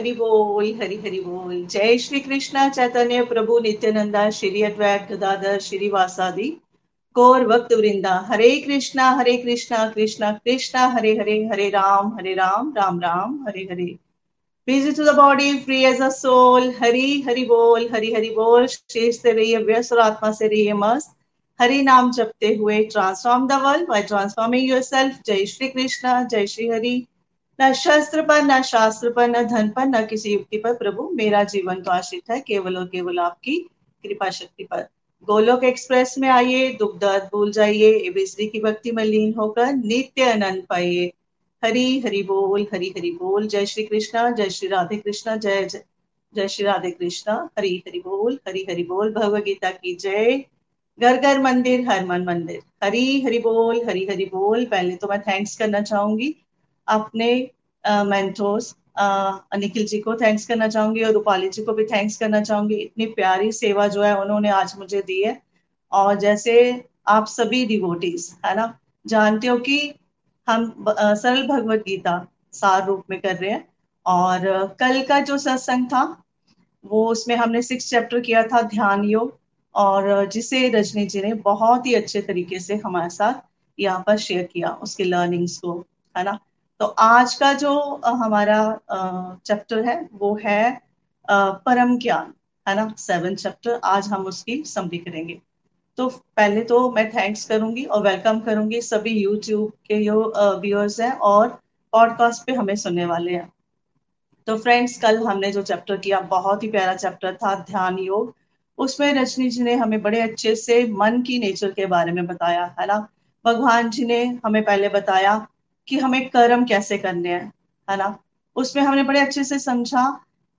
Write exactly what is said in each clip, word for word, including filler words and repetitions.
हरि बोल, हरि हरि बोल। जय श्री कृष्ण चैतन्य प्रभु नित्यानंदा श्री अद्वैत गदाधर श्रीवासादि गौर भक्त वृंदा। Hare Krishna Hare Krishna Krishna Krishna Hare Hare, Hare Ram Hare Ram Ram Ram Hare Hare. Busy to the body, free as a soul. Hari Hari बोल, हरि हरि बोल। शेष से रहिए व्यस्त और आत्मा से रहिए मस्त। हरि नाम जपते हुए transform the world by transforming yourself. जय श्री कृष्ण, जय श्री हरि। न शस्त्र पर, न शास्त्र पर, न धन पर, न किसी युक्ति पर प्रभु मेरा जीवन तो आश्रित है, केवल और केवल आपकी कृपा शक्ति पर। गोलोक एक्सप्रेस में आइए, दुख दर्द भूल जाइए, एबीसी की भक्ति में लीन होकर नित्य आनंद पाइए। हरि हरि बोल, हरि हरि बोल। जय श्री कृष्णा, जय श्री राधे कृष्णा, जय जय श्री राधे कृष्णा। हरि हरि बोल, हरि हरि बोल। भगवद गीता की जय। घर घर मंदिर, हर मन मंदिर। हरि हरि बोल, हरि हरि बोल। पहले तो मैं थैंक्स करना चाहूंगी अपने मेंटोर्स अनिखिल जी को थैंक्स करना चाहूंगी और रूपाली जी को भी थैंक्स करना चाहूंगी। इतनी प्यारी सेवा जो है उन्होंने आज मुझे दी है। और जैसे आप सभी डिवोटीज है ना जानते हो कि हम uh, सरल भगवद गीता सार रूप में कर रहे हैं। और uh, कल का जो सत्संग था वो उसमें हमने सिक्स चैप्टर किया था ध्यान योग, और uh, जिसे रजनी जी ने बहुत ही अच्छे तरीके से हमारे साथ यहाँ पर शेयर किया उसके लर्निंग्स को, है ना। तो आज का जो हमारा चैप्टर है वो है परम ज्ञान, है ना, सेवन चैप्टर। आज हम उसकी समरी करेंगे। तो पहले तो मैं थैंक्स करूंगी और वेलकम करूंगी सभी यूट्यूब के जो व्यूअर्स हैं और पॉडकास्ट पे हमें सुनने वाले हैं। तो फ्रेंड्स, कल हमने जो चैप्टर किया बहुत ही प्यारा चैप्टर था ध्यान योग। उसमें रजनी जी ने हमें बड़े अच्छे से मन की नेचर के बारे में बताया, है ना। भगवान जी ने हमें पहले बताया कि हमें कर्म कैसे करने हैं, है ना। उसमें हमने बड़े अच्छे से समझा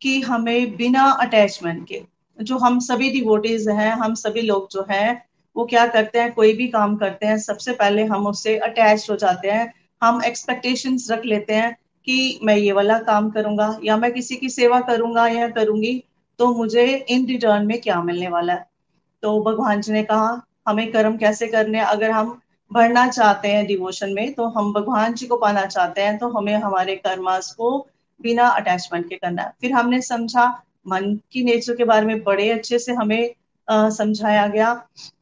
कि हमें बिना अटैचमेंट के, जो हम सभी डिवोटीज हैं, हम सभी लोग जो हैं वो क्या करते हैं, कोई भी काम करते हैं सबसे पहले हम उससे अटैच हो जाते हैं। हम एक्सपेक्टेशंस रख लेते हैं कि मैं ये वाला काम करूंगा या मैं किसी की सेवा करूंगा या करूंगी तो मुझे इन रिटर्न में क्या मिलने वाला है। तो भगवान जी ने कहा हमें कर्म कैसे करने हैं। अगर हम बढ़ना चाहते हैं डिवोशन में, तो हम भगवान जी को पाना चाहते हैं, तो हमें हमारे कर्मास को बिना अटैचमेंट के करना है। फिर हमने समझा मन की नेचर के बारे में बड़े अच्छे से हमें आ, समझाया गया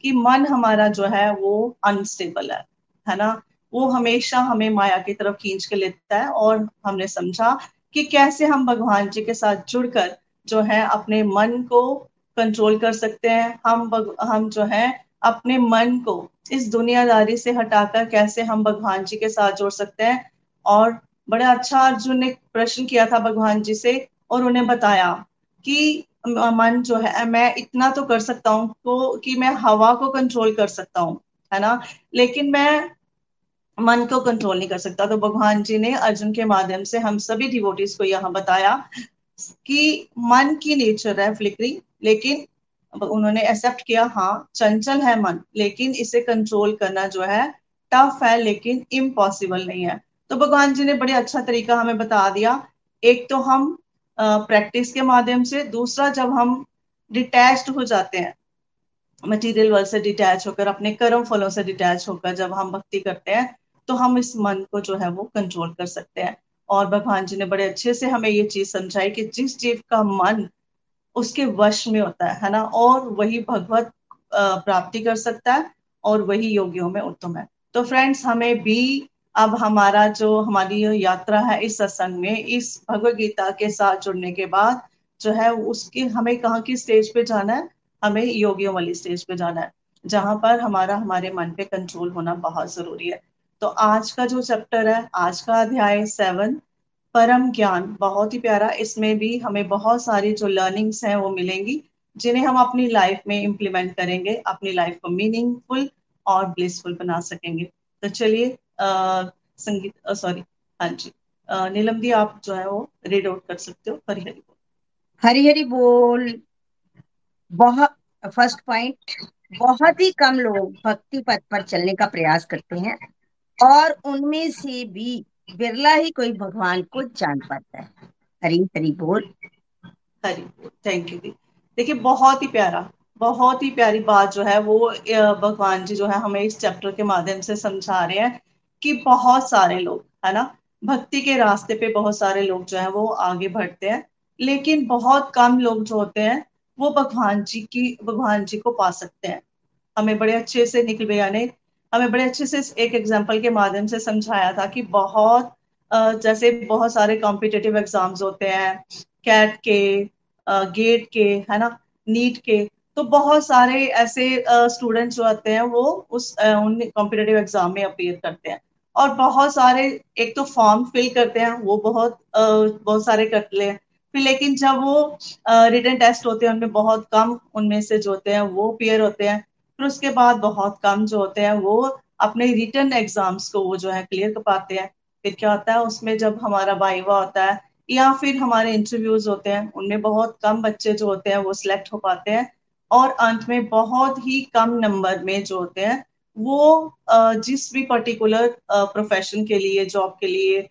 कि मन हमारा जो है वो अनस्टेबल है, है ना। वो हमेशा हमें माया की तरफ खींच के लेता है। और हमने समझा कि कैसे हम भगवान जी के साथ जुड़कर जो है अपने मन को कंट्रोल कर सकते हैं। हम बग, हम जो है अपने मन को इस दुनियादारी से हटाकर कैसे हम भगवान जी के साथ जोड़ सकते हैं। और बड़ा अच्छा अर्जुन ने प्रश्न किया था भगवान जी से और उन्हें बताया कि मन जो है मैं इतना तो कर सकता हूँ तो कि मैं हवा को कंट्रोल कर सकता हूँ, है ना, लेकिन मैं मन को कंट्रोल नहीं कर सकता। तो भगवान जी ने अर्जुन के माध्यम से हम सभी डिवोटीज को यहाँ बताया कि मन की नेचर है फ्लिकरिंग, लेकिन उन्होंने एक्सेप्ट किया। हाँ, चंचल है मन, लेकिन इसे कंट्रोल करना जो है टफ है लेकिन इम्पॉसिबल नहीं है। तो भगवान जी ने बड़े अच्छा तरीका हमें बता दिया। एक तो हम प्रैक्टिस के माध्यम से, दूसरा जब हम डिटैच्ड हो जाते हैं मटेरियल वर्ल्ड से, डिटैच होकर अपने कर्म फलों से डिटैच होकर जब हम भक्ति करते हैं तो हम इस मन को जो है वो कंट्रोल कर सकते हैं। और भगवान जी ने बड़े अच्छे से हमें ये चीज समझाई कि जिस जीव का मन उसके वश में होता है, है ना, और वही भगवत प्राप्ति कर सकता है और वही योगियों में उत्तम है। तो फ्रेंड्स, हमें भी अब हमारा जो हमारी यात्रा है इस सत्संग में, इस भगवद गीता के साथ जुड़ने के बाद जो है उसके हमें कहाँ की स्टेज पे जाना है, हमें योगियों वाली स्टेज पे जाना है जहाँ पर हमारा हमारे मन पे कंट्रोल होना बहुत जरूरी है। तो आज का जो चैप्टर है, आज का अध्याय सेवन परम ज्ञान, बहुत ही प्यारा। इसमें भी हमें बहुत सारी जो लर्निंग्स हैं वो मिलेंगी। जिन्हें हम अपनी लाइफ में इम्प्लीमेंट करेंगे, अपनी लाइफ को मीनिंगफुल और ब्लिसफुल बना सकेंगे। तो चलिए संगीत सॉरी हाँ जी नीलम दी, आप जो है वो रीड आउट कर सकते हो। हरी हरी बोल। हरी हरी बोल। बहुत फर्स्ट पॉइंट, बहुत ही कम लोग भक्ति पथ पर चलने का प्रयास करते हैं और उनमें से भी बिरला ही कोई भगवान को जान पाता है। हरी हरी बोल। हरी बोल। थैंक यू दी। देखिए बहुत ही प्यारा, बहुत ही प्यारी बात जो है वो भगवान जी जो है हमें इस चैप्टर के माध्यम से समझा रहे हैं कि बहुत सारे लोग है ना भक्ति के रास्ते पे बहुत सारे लोग जो है वो आगे बढ़ते हैं, लेकिन बहुत कम लोग जो होते हैं वो भगवान जी की भगवान जी को पा सकते हैं। हमें बड़े अच्छे से निखिल भैया ने हमें बड़े अच्छे से एक एग्जाम्पल के माध्यम से समझाया था कि बहुत जैसे बहुत सारे कॉम्पिटिटिव एग्जाम्स होते हैं, कैट के, गेट के है ना, नीट के, तो बहुत सारे ऐसे स्टूडेंट्स जो आते हैं वो उस उन कॉम्पिटिटिव एग्जाम में अपीयर करते हैं और बहुत सारे एक तो फॉर्म फिल करते हैं वो बहुत बहुत सारे करते हैं फिर, लेकिन जब वो रिटन टेस्ट होते हैं उनमें बहुत कम उनमें से जो होते हैं वो अपीयर होते हैं। फिर उसके बाद बहुत कम जो होते हैं वो अपने रिटन एग्जाम्स को वो जो है क्लियर कर पाते हैं। फिर क्या होता है उसमें जब हमारा वाइवा होता है या फिर हमारे इंटरव्यूज होते हैं उनमें बहुत कम बच्चे जो होते हैं वो सिलेक्ट हो पाते हैं और अंत में बहुत ही कम नंबर में जो होते हैं वो जिस भी पर्टिकुलर प्रोफेशन के लिए, जॉब के लिए,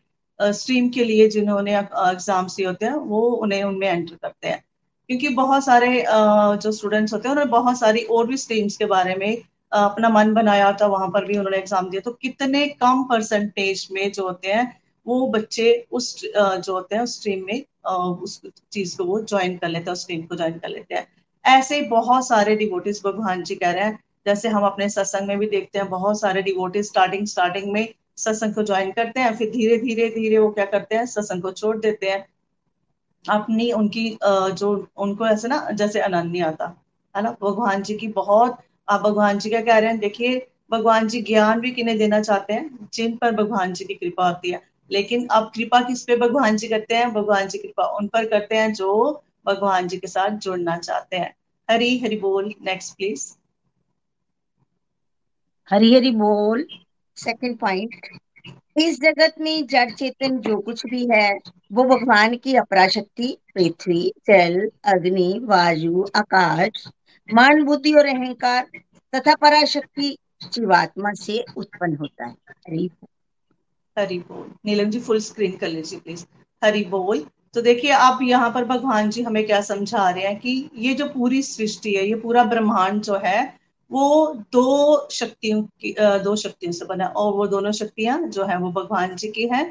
स्ट्रीम के लिए जिन्होंने एग्जाम्स दिए होते हैं वो उन्हें उनमें एंटर करते हैं, क्योंकि बहुत सारे जो स्टूडेंट्स होते हैं उन्होंने बहुत सारी और भी स्ट्रीम्स के बारे में अपना मन बनाया होता है, वहां पर भी उन्होंने एग्जाम दिया, तो कितने कम परसेंटेज में जो होते हैं वो बच्चे उस जो होते हैं उस स्ट्रीम में उस चीज को वो ज्वाइन कर लेते हैं, उस स्ट्रीम को ज्वाइन कर लेते हैं। ऐसे बहुत सारे डिवोटीज भगवान जी कह रहे हैं, जैसे हम अपने सत्संग में भी देखते हैं बहुत सारे डिवोटीज स्टार्टिंग स्टार्टिंग में सत्संग को ज्वाइन करते हैं, फिर धीरे धीरे धीरे वो क्या करते हैं सत्संग को छोड़ देते हैं, अपनी उनकी जो उनको ऐसे ना जैसे आनंद नहीं आता है ना। भगवान जी की बहुत आप भगवान जी क्या कह रहे हैं, देखिए भगवान जी ज्ञान भी किन्हें देना चाहते हैं जिन पर भगवान जी की कृपा होती है, लेकिन अब कृपा किस पे भगवान जी करते हैं, भगवान जी कृपा उन पर करते हैं जो भगवान जी के साथ जुड़ना चाहते हैं। हरी हरि बोल। Next please. हरी हरि बोल। सेकेंड पॉइंट, इस जगत में जड़ चेतन जो कुछ भी है वो भगवान की अपरा शक्ति पृथ्वी, जल, अग्नि, वायु, आकाश, मन, बुद्धि और अहंकार तथा परा शक्ति जीवात्मा से उत्पन्न होता है। हरि हरि बोल। नीलम जी फुल स्क्रीन कर लीजिए प्लीज। हरि बोल। तो देखिए आप यहाँ पर भगवान जी हमें क्या समझा रहे हैं कि ये जो पूरी सृष्टि है, ये पूरा ब्रह्मांड जो है वो दो शक्तियों की दो शक्तियों से बना और वो दोनों शक्तियां जो है वो भगवान जी की हैं।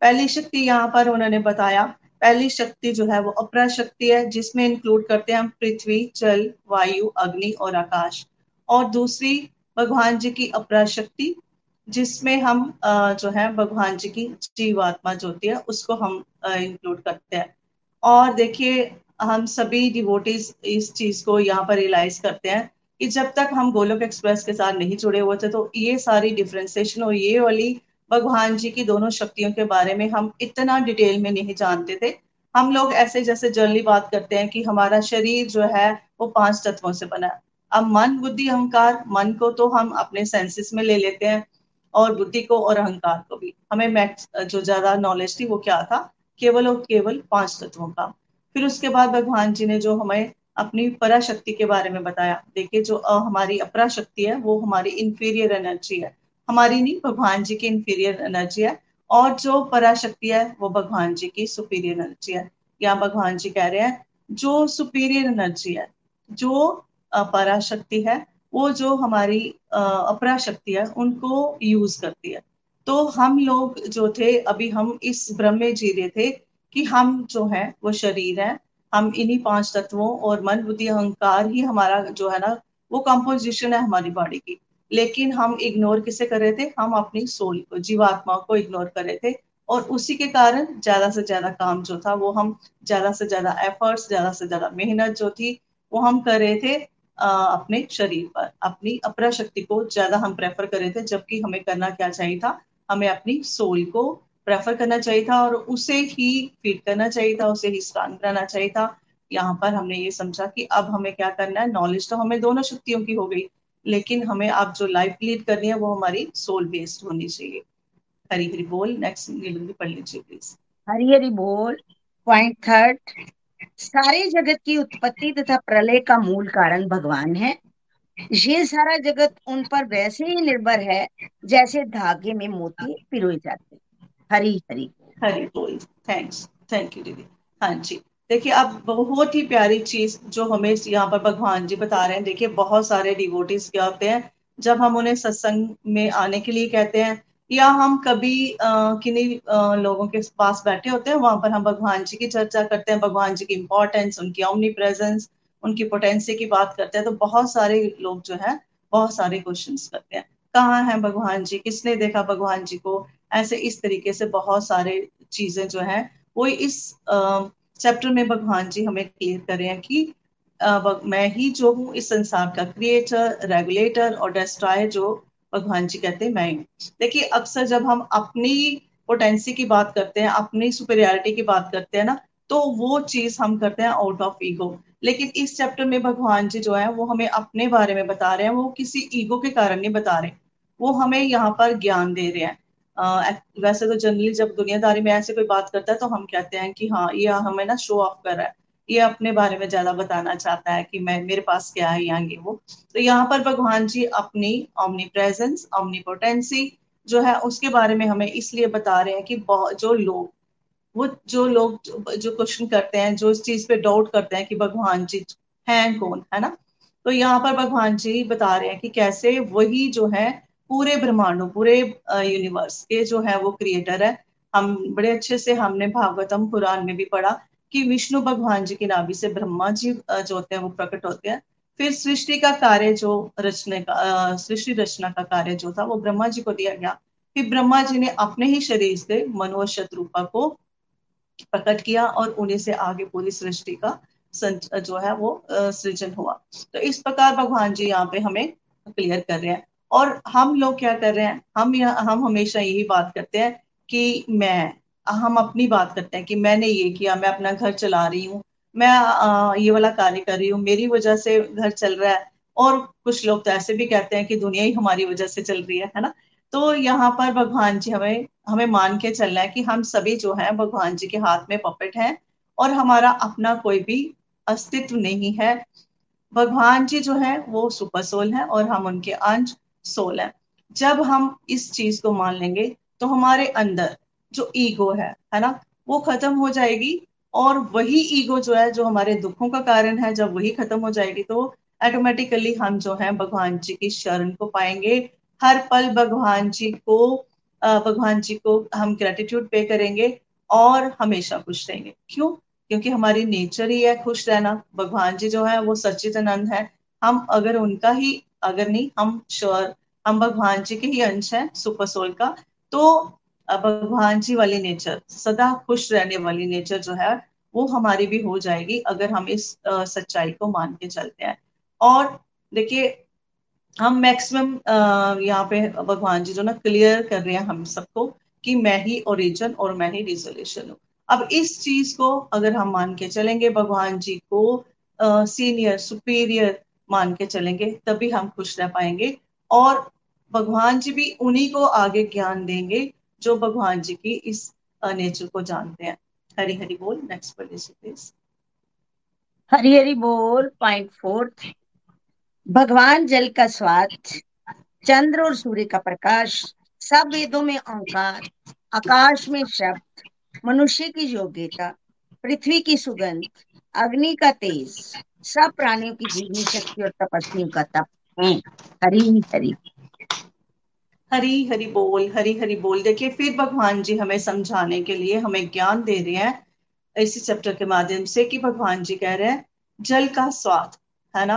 पहली शक्ति यहाँ पर उन्होंने बताया, पहली शक्ति जो है वो अपरा शक्ति है जिसमें इंक्लूड करते हैं हम पृथ्वी, जल, वायु, अग्नि और आकाश, और दूसरी भगवान जी की अपरा शक्ति जिसमें हम जो है भगवान जी की जीवात्मा जो होती है उसको हम इंक्लूड करते हैं। और देखिए हम सभी डिवोटीज इस चीज को यहाँ पर रियलाइज करते हैं कि जब तक हम गोलोक एक्सप्रेस के साथ नहीं जुड़े हुए थे तो ये सारी डिफ्रेंसिएशन और ये वाली भगवान जी की दोनों शक्तियों के बारे में हम इतना डिटेल में नहीं जानते थे। हम लोग ऐसे जैसे जनरली बात करते हैं कि हमारा शरीर जो है वो पांच तत्वों से बना है। अब मन, बुद्धि, अहंकार, मन को तो हम अपने सेंसेस में ले लेते हैं और बुद्धि को और अहंकार को भी, हमें मैक्स जो ज्यादा नॉलेज थी वो क्या था, केवल और केवल पांच तत्वों का। फिर उसके बाद भगवान जी ने जो हमें अपनी परा शक्ति के बारे में बताया, देखिए जो हमारी अपरा शक्ति है वो हमारी इंफीरियर एनर्जी है, हमारी नहीं भगवान जी की इंफीरियर एनर्जी है, और जो परा शक्ति है वो भगवान जी की सुपीरियर एनर्जी है। यहाँ भगवान जी कह रहे हैं जो सुपीरियर एनर्जी है, जो परा शक्ति है वो जो हमारी अपरा शक्ति है उनको यूज करती है। तो हम लोग जो थे अभी हम इस भ्रम में जी रहे थे कि हम जो है वो शरीर है, हम इन्हीं पांच तत्वों और मन, बुद्धि, अहंकार ही हमारा जो है ना वो कंपोजिशन है हमारी बॉडी की, लेकिन हम इग्नोर किसे कर रहे थे, हम अपनी सोल को, जीवात्मा को इग्नोर कर रहे थे, और उसी के कारण ज्यादा से ज्यादा काम जो था वो हम ज्यादा से ज्यादा एफर्ट्स, ज्यादा से ज्यादा मेहनत जो थी वो हम कर रहे थे आ, अपने शरीर पर, अपनी अपरा शक्ति को ज्यादा हम प्रेफर कर रहे थे, जबकि हमें करना क्या चाहिए था, हमें अपनी सोल को प्रेफर करना चाहिए था और उसे ही फीड करना चाहिए था, उसे ही स्ट्रांग बनाना चाहिए था। यहाँ पर हमने ये समझा कि अब हमें क्या करना है। नॉलेज तो हमें दोनों शक्तियों की हो गई, लेकिन हमें आप जो लाइफ लीड करनी है वो हमारी सोल बेस्ड होनी चाहिए। हरी हरी बोल। नेक्स्ट नीलम जी पढ़ लीजिए प्लीज। हरी हरी बोल। पॉइंट थर्ड, सारे जगत की उत्पत्ति तथा प्रलय का मूल कारण भगवान है। ये सारा जगत उन पर वैसे ही निर्भर है जैसे धागे में मोती पिरोए जाते। हरी हरी हरी बोल। थैंक्स, थैंक यू दीदी। हाँ जी, देखिए अब बहुत ही प्यारी चीज जो हमें यहाँ पर भगवान जी बता रहे हैं। देखिए बहुत सारे डिवोटीज क्या होते हैं, जब हम उन्हें सत्संग में आने के लिए कहते हैं या हम कभी किन्हीं लोगों के पास बैठे होते हैं, वहां पर हम भगवान जी की चर्चा करते हैं, भगवान जी की इम्पोर्टेंस, उनकी ओमनी प्रेजेंस, उनकी पोटेंसी की बात करते हैं, तो बहुत सारे लोग जो है बहुत सारे क्वेश्चंस करते हैं, कहाँ है भगवान जी, किसने देखा भगवान जी को, ऐसे इस तरीके से बहुत सारे चीजें जो है वो इस चैप्टर में भगवान जी हमें क्लियर कर रहे हैं कि आ, मैं ही जो हूँ इस संसार का क्रिएटर, रेगुलेटर और डिस्ट्रॉयर, जो भगवान जी कहते हैं मैं हूँ। देखिए अक्सर जब हम अपनी पोटेंसी की बात करते हैं, अपनी सुपीरियरिटी की बात करते हैं ना, तो वो चीज हम करते हैं आउट ऑफ ईगो, लेकिन इस चैप्टर में भगवान जी जो है वो हमें अपने बारे में बता रहे हैं, वो किसी ईगो के कारण नहीं बता रहे, वो हमें यहाँ पर ज्ञान दे रहे हैं। आ, वैसे तो जनरली जब दुनियादारी में ऐसे कोई बात करता है तो हम कहते हैं कि हाँ ये हमें ना शो ऑफ कर रहा है, ये अपने बारे में ज्यादा बताना चाहता है कि मैं मेरे पास क्या है, यहाँ ये वो। तो यहाँ पर भगवान जी अपनी ओमनी प्रेजेंस, ओमनी पोटेंसी जो है उसके बारे में हमें इसलिए बता रहे हैं कि जो लोग वो जो लोग जो, जो क्वेश्चन करते हैं, जो इस चीज पे डाउट करते हैं कि भगवान जी हैं कौन, है ना, तो यहाँ पर भगवान जी बता रहे हैं कि कैसे वही जो है पूरे ब्रह्मांडों, पूरे यूनिवर्स के जो है वो क्रिएटर है। हम बड़े अच्छे से हमने भागवतम पुराण में भी पढ़ा कि विष्णु भगवान जी की नाभि से ब्रह्मा जी जो होते हैं वो प्रकट होते हैं, फिर सृष्टि का कार्य जो रचने का, सृष्टि रचना का कार्य जो था वो ब्रह्मा जी को दिया गया, फिर ब्रह्मा जी ने अपने ही शरीर से मनु शतरूपा को प्रकट किया और उन्हीं से आगे पूरी सृष्टि का जो है वो सृजन हुआ। तो इस प्रकार भगवान जी यहाँ पे हमें क्लियर कर रहे हैं। और हम लोग क्या कर रहे हैं, हम हम हमेशा यही बात करते हैं कि मैं, हम अपनी बात करते हैं कि मैंने ये किया, मैं अपना घर चला रही हूँ, मैं आ, ये वाला कार्य कर रही हूँ, मेरी वजह से घर चल रहा है, और कुछ लोग तो ऐसे भी कहते हैं कि दुनिया ही हमारी वजह से चल रही है, है ना। तो यहाँ पर भगवान जी हमें हमें मान के चलना है कि हम सभी जो हैं भगवान जी के हाथ में पपेट हैं और हमारा अपना कोई भी अस्तित्व नहीं है। भगवान जी जो है वो सुपर सोल है और हम उनके अंश सोल है। जब हम इस चीज को मान लेंगे तो हमारे अंदर जो ईगो है, है ना, वो खत्म हो जाएगी, और वही ईगो जो है जो हमारे दुखों का कारण है, जब वही खत्म हो जाएगी तो ऑटोमेटिकली हम जो है भगवान जी की शरण को पाएंगे। हर पल भगवान जी को भगवान जी को हम ग्रेटिट्यूड पे करेंगे और हमेशा खुश रहेंगे। क्यों? क्योंकि हमारी नेचर ही है खुश रहना। भगवान जी जो है वो सच्चिदानंद है। हम अगर उनका ही अगर नहीं हम श्योर हम भगवान जी के ही अंश हैं, सुपर सोल का। तो भगवान जी वाली नेचर, सदा खुश रहने वाली नेचर जो है वो हमारी भी हो जाएगी अगर हम इस सच्चाई को मान के चलते हैं। और देखिए हम मैक्सिमम यहाँ पे भगवान जी जो ना क्लियर कर रहे हैं हम सबको कि मैं ही ओरिजिन और मैं ही डिसोल्यूशन हूँ। अब इस चीज को अगर हम मान के चलेंगे, भगवान जी को सीनियर सुपीरियर मान के चलेंगे, तभी हम खुश रह पाएंगे और भगवान जी भी उन्हीं को आगे ज्ञान देंगे जो भगवान जी की इस नेचर को जानते हैं। हरी हरी बोल। Next please. हरी हरी बोल। पॉइंट फोर्थ, भगवान जल का स्वाद, चंद्र और सूर्य का प्रकाश, सब वेदों में ओंकार, आकाश में शब्द, मनुष्य की योग्यता, पृथ्वी की सुगंध, अग्नि का तेज, सब प्राणियों की जीवनी शक्ति और तपस्वियों का तप है। हरी हरी हरी हरी बोल। हरी हरी बोल। देखिए फिर भगवान जी हमें समझाने के लिए हमें ज्ञान दे रहे हैं इसी चैप्टर के माध्यम से कि भगवान जी कह रहे हैं जल का स्वाद, है ना,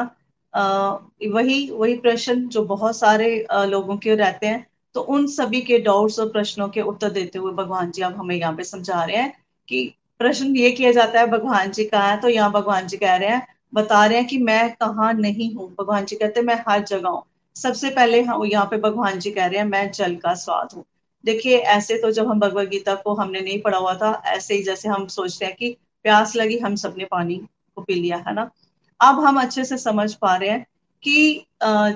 आ, वही वही प्रश्न जो बहुत सारे आ, लोगों के रहते हैं, तो उन सभी के डाउट्स और प्रश्नों के उत्तर देते हुए भगवान जी अब हमें यहाँ पे समझा रहे हैं कि प्रश्न ये किया जाता है भगवान जी कहाँ है, तो यहाँ भगवान जी कह रहे हैं, बता रहे हैं कि मैं कहाँ नहीं हूँ। भगवान जी कहते हैं मैं हर जगह हूँ। सबसे पहले हम यहाँ पे भगवान जी कह रहे हैं मैं जल का स्वाद हूँ। देखिए ऐसे तो जब हम भगवद गीता को हमने नहीं पढ़ा हुआ था, ऐसे ही जैसे हम सोचते हैं कि प्यास लगी, हम सबने पानी को पी लिया है ना। अब हम अच्छे से समझ पा रहे हैं कि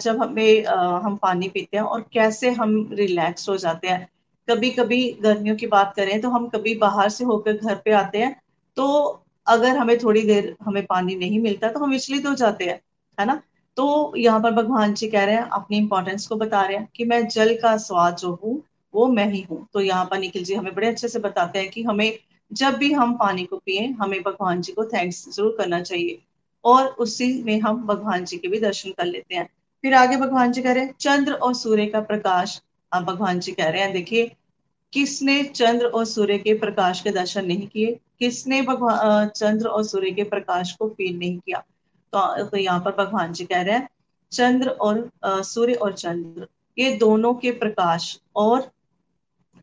जब हमें हम पानी पीते हैं और कैसे हम रिलैक्स हो जाते हैं। कभी कभी गर्मियों की बात करें तो हम कभी बाहर से होकर घर पे आते हैं तो अगर हमें थोड़ी देर हमें पानी नहीं मिलता तो हम विचलित हो जाते हैं, है ना। तो यहाँ पर भगवान जी कह रहे हैं, अपनी इंपॉर्टेंस को बता रहे हैं कि मैं जल का स्वाद जो हूँ वो मैं ही हूँ। तो यहाँ पर निखिल जी हमें बड़े अच्छे से बताते हैं कि हमें जब भी हम पानी को पिए हमें भगवान जी को थैंक्स जरूर करना चाहिए और उसी में हम भगवान जी के भी दर्शन कर लेते हैं। फिर आगे भगवान जी कह रहे हैं चंद्र और सूर्य का प्रकाश। अब भगवान जी कह रहे हैं, देखिए किसने चंद्र और सूर्य के प्रकाश के दर्शन नहीं किए, किसने भगवान चंद्र और सूर्य के प्रकाश को फील नहीं किया। तो, तो यहाँ पर भगवान जी कह रहे हैं चंद्र और सूर्य और चंद्र ये दोनों के प्रकाश और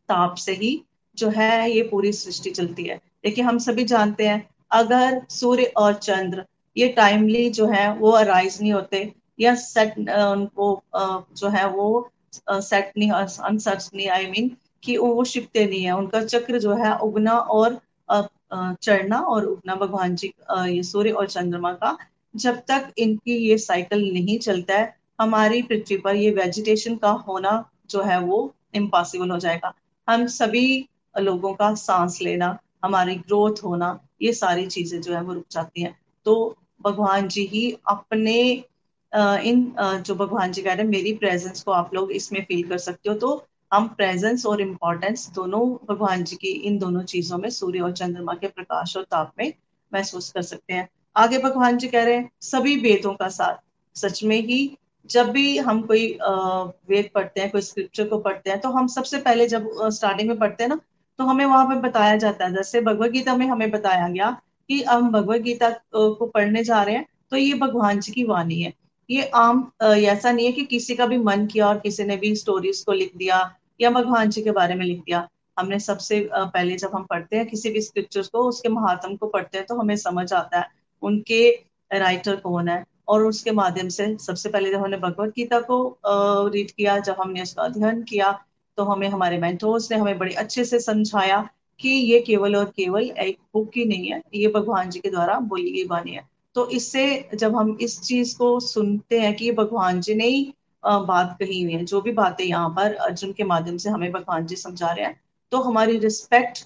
ताप से ही जो है ये पूरी सृष्टि चलती है। देखिए हम सभी जानते हैं अगर सूर्य और चंद्र ये टाइमली जो है वो अराइज नहीं होते या सेट वो जो है वो सेट नहीं अनसेट नहीं आई मीन कि वो शिपते नहीं है, उनका चक्र जो है उगना और चढ़ना और उगना भगवान जी ये सूर्य और चंद्रमा का, जब तक इनकी ये साइकिल नहीं चलता है हमारी पृथ्वी पर ये वेजिटेशन का होना जो है वो इम्पॉसिबल हो जाएगा। हम सभी लोगों का सांस लेना, हमारी ग्रोथ होना, ये सारी चीजें जो है वो रुक जाती हैं। तो भगवान जी ही अपने इन जो भगवान जी कह रहे हैं मेरी प्रेजेंस को आप लोग इसमें फील कर सकते हो। तो हम प्रेजेंस और इम्पोर्टेंस दोनों भगवान जी की इन दोनों चीजों में सूर्य और चंद्रमा के प्रकाश और ताप में महसूस कर सकते हैं। आगे भगवान जी कह रहे हैं सभी वेदों का सार। सच में ही जब भी हम कोई वेद पढ़ते हैं, कोई स्क्रिप्चर को पढ़ते हैं तो हम सबसे पहले जब स्टार्टिंग में पढ़ते हैं ना तो हमें वहां पर बताया जाता है, जैसे भगवद गीता में हमें बताया गया कि हम भगवद गीता को पढ़ने जा रहे हैं तो ये भगवान जी की वाणी है। ये आम ऐसा नहीं है कि किसी का भी मन किया और किसी ने भी स्टोरीज को लिख दिया या भगवान जी के बारे में लिख दिया। हमने सबसे पहले जब हम पढ़ते हैं किसी भी स्क्रिप्चर्स को, उसके महात्म को पढ़ते हैं तो हमें समझ आता है उनके राइटर कौन है और उसके माध्यम से सबसे पहले जब हमने भगवद गीता को रीड किया, जब हमने उसका अध्ययन किया तो हमें हमारे मेंटोर्स ने हमें बड़े अच्छे से समझाया कि ये केवल और केवल एक बुक ही नहीं है, ये भगवान जी के द्वारा बोली गई वाणी है। तो इससे जब हम इस चीज को सुनते हैं कि ये भगवान जी ने ही बात कही हुई है, जो भी बातें यहाँ पर अर्जुन के माध्यम से हमें भगवान जी समझा रहे हैं, तो हमारी रिस्पेक्ट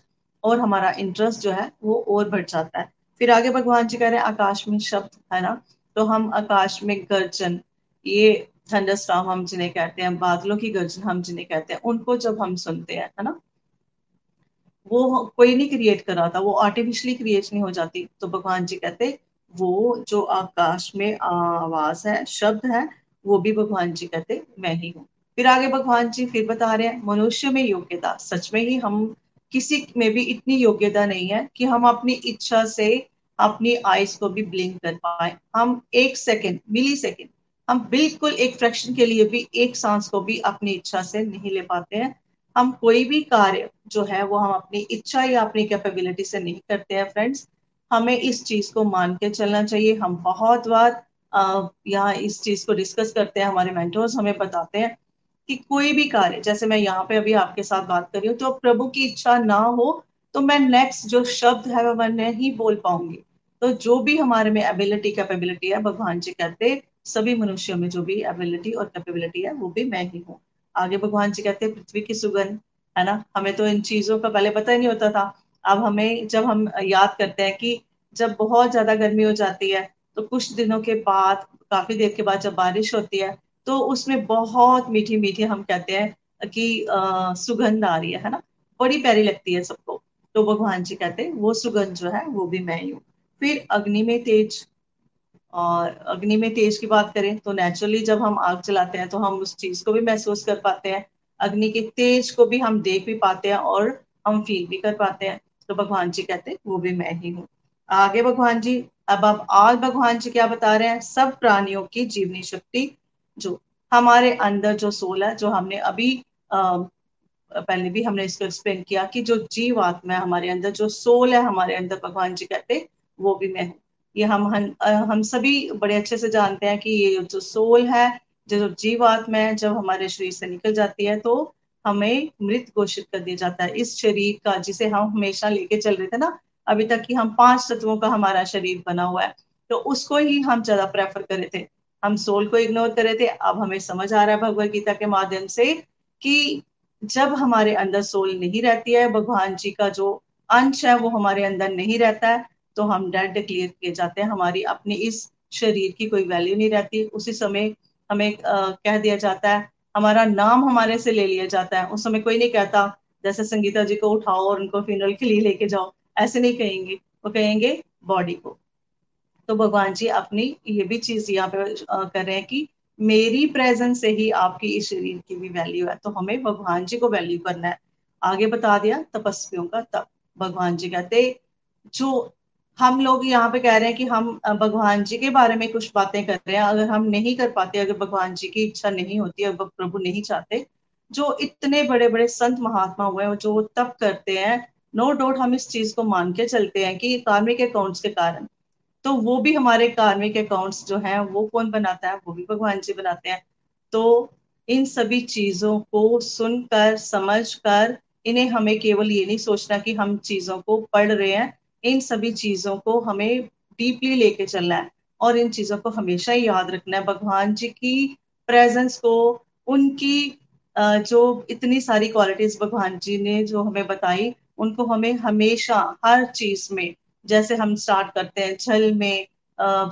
और हमारा इंटरेस्ट जो है वो और बढ़ जाता है। फिर आगे भगवान जी कह रहे हैं आकाश में शब्द, है ना। तो हम आकाश में गर्जन, ये थंडरस्टॉर्म हम जिन्हें कहते हैं, बादलों की गर्जन हम जिन्हें कहते हैं, उनको जब हम सुनते हैं, है ना, वो कोई नहीं क्रिएट कर रहा था, वो आर्टिफिशियली क्रिएट नहीं हो जाती। तो भगवान जी कहते वो जो आकाश में आवाज है, शब्द है, वो भी भगवान जी कहते मैं ही हूँ। फिर आगे भगवान जी फिर बता रहे हैं मनुष्य में योग्यता। सच में ही हम किसी में भी इतनी योग्यता नहीं है कि हम अपनी इच्छा से अपनी आईज को भी ब्लिंक कर पाए। हम एक सेकेंड, मिली सेकेंड, हम बिल्कुल एक फ्रैक्शन के लिए भी एक सांस को भी अपनी इच्छा से नहीं ले पाते हैं। हम कोई भी कार्य जो है वो हम अपनी इच्छा या अपनी कैपेबिलिटी से नहीं करते हैं। फ्रेंड्स, हमें इस चीज को मान के चलना चाहिए। हम बहुत बार यहाँ इस चीज को डिस्कस करते हैं, हमारे मेंटोर्स हमें बताते हैं कि कोई भी कार्य, जैसे मैं यहाँ पे अभी आपके साथ बात कर रही हूँ, तो प्रभु की इच्छा ना हो तो मैं नेक्स्ट जो शब्द है वह मैं नहीं बोल पाऊंगी। तो जो भी हमारे में एबिलिटी कैपेबिलिटी है, भगवान जी कहते सभी मनुष्यों में जो भी एबिलिटी और कैपेबिलिटी है वो भी मैं ही हूँ। आगे भगवान जी कहते पृथ्वी की सुगंध, है ना। हमें तो इन चीजों का पहले पता ही नहीं होता था। अब हमें जब हम याद करते हैं कि जब बहुत ज्यादा गर्मी हो जाती है तो कुछ दिनों के बाद, काफी देर के बाद जब बारिश होती है तो उसमें बहुत मीठी मीठी हम कहते हैं कि आ, सुगंध आ रही है, है ना, बड़ी प्यारी लगती है सबको। तो भगवान जी कहते हैं वो सुगंध जो है वो भी मैं ही हूँ। फिर अग्नि में तेज, और अग्नि में तेज की बात करें तो नेचुरली जब हम आग जलाते हैं तो हम उस चीज को भी महसूस कर पाते हैं, अग्नि के तेज को भी हम देख भी पाते हैं और हम फील भी कर पाते हैं। तो भगवान जी कहते हैं वो भी मैं ही हूँ। आगे भगवान जी, अब आप आज भगवान जी क्या बता रहे हैं, सब प्राणियों की जीवनी शक्ति जो हमारे अंदर जो सोल है, जो हमने अभी आ, पहले भी हमने इसको एक्सप्लेन किया कि जो जीव आत्मा है हमारे अंदर, जो सोल है हमारे अंदर, भगवान जी कहते हैं वो भी मैं हूँ। ये हम हम सभी बड़े अच्छे से जानते हैं कि ये जो सोल है, जो जीव आत्मा है, जब हमारे शरीर से निकल जाती है तो हमें मृत घोषित कर दिया जाता है। इस शरीर का, जिसे हम हमेशा लेके चल रहे थे ना अभी तक, कि हम पांच तत्वों का हमारा शरीर बना हुआ है, तो उसको ही हम ज्यादा प्रेफर कर रहे थे, हम सोल को इग्नोर कर रहे थे। अब हमें समझ आ रहा है भगवद गीता के माध्यम से कि जब हमारे अंदर सोल नहीं रहती है, भगवान जी का जो अंश है वो हमारे अंदर नहीं रहता है, तो हम डेड डिक्लेयर किए जाते हैं, हमारी अपनी इस शरीर की कोई वैल्यू नहीं रहती। उसी समय हमें आ, कह दिया जाता है, हमारा नाम हमारे से ले लिया जाता है। उस समय कोई नहीं कहता जैसे संगीता जी को उठाओ और उनको फ्यूनरल के लिए लेके जाओ, ऐसे नहीं कहेंगे, वो कहेंगे बॉडी को। तो भगवान जी अपनी ये भी चीज यहाँ पे कर रहे हैं कि मेरी प्रेजेंस से ही आपकी इस शरीर की भी वैल्यू है, तो हमें भगवान जी को वैल्यू करना है। आगे बता दिया तपस्वियों का तप। भगवान जी कहते, जो हम लोग यहाँ पे कह रहे हैं कि हम भगवान जी के बारे में कुछ बातें कर रहे हैं, अगर हम नहीं कर पाते, अगर भगवान जी की इच्छा नहीं होती, अगर प्रभु नहीं चाहते, जो इतने बड़े बड़े संत महात्मा हुए हैं जो तप करते हैं, नो डाउट हम इस चीज को मान के चलते हैं कि कार्मिक अकाउंट्स के कारण, तो वो भी हमारे कार्मिक अकाउंट्स जो हैं वो कौन बनाता है, वो भी भगवान जी बनाते हैं। तो इन सभी चीजों को सुनकर समझकर इन्हें हमें केवल ये नहीं सोचना कि हम चीजों को पढ़ रहे हैं, इन सभी चीजों को हमें डीपली लेके चलना है और इन चीजों को हमेशा याद रखना है। भगवान जी की प्रेजेंस को, उनकी जो इतनी सारी क्वालिटीज भगवान जी ने जो हमें बताई, उनको हमें हमेशा हर चीज में, जैसे हम स्टार्ट करते हैं जल में,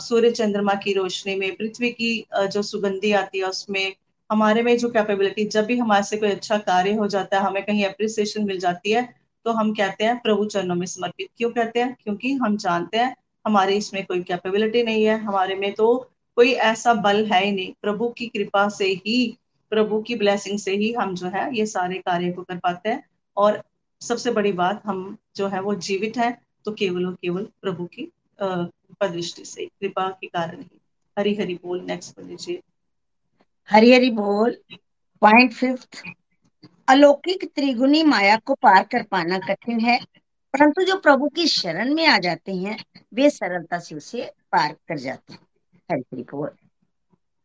सूर्य चंद्रमा की रोशनी में, पृथ्वी की जो सुगंधी आती है उसमें, हमारे में जो कैपेबिलिटी, जब भी हमारे से कोई अच्छा कार्य हो जाता है, हमें कहीं एप्रिसिएशन मिल जाती है, तो हम कहते हैं प्रभु चरणों में समर्पित। क्यों कहते हैं? क्योंकि हम जानते हैं हमारे इसमें कोई कैपेबिलिटी नहीं है, हमारे में तो कोई ऐसा बल है ही नहीं, प्रभु की कृपा से ही, प्रभु की ब्लेसिंग से ही हम जो है ये सारे कार्य को कर पाते हैं। और सबसे बड़ी बात, हम जो है वो जीवित हैं, तो केवल और केवल प्रभु की कृपा दृष्टि से, कृपा के कारण ही। हरी हरि बोल। नेक्स्ट बोल लीजिए। हरी हरि बोल। पॉइंट फिफ्थ, अलौकिक त्रिगुणी माया को पार कर पाना कठिन है, परंतु जो प्रभु की शरण में आ जाते हैं वे सरलता से उसे पार कर जाते हैं। हरि हरि बोल।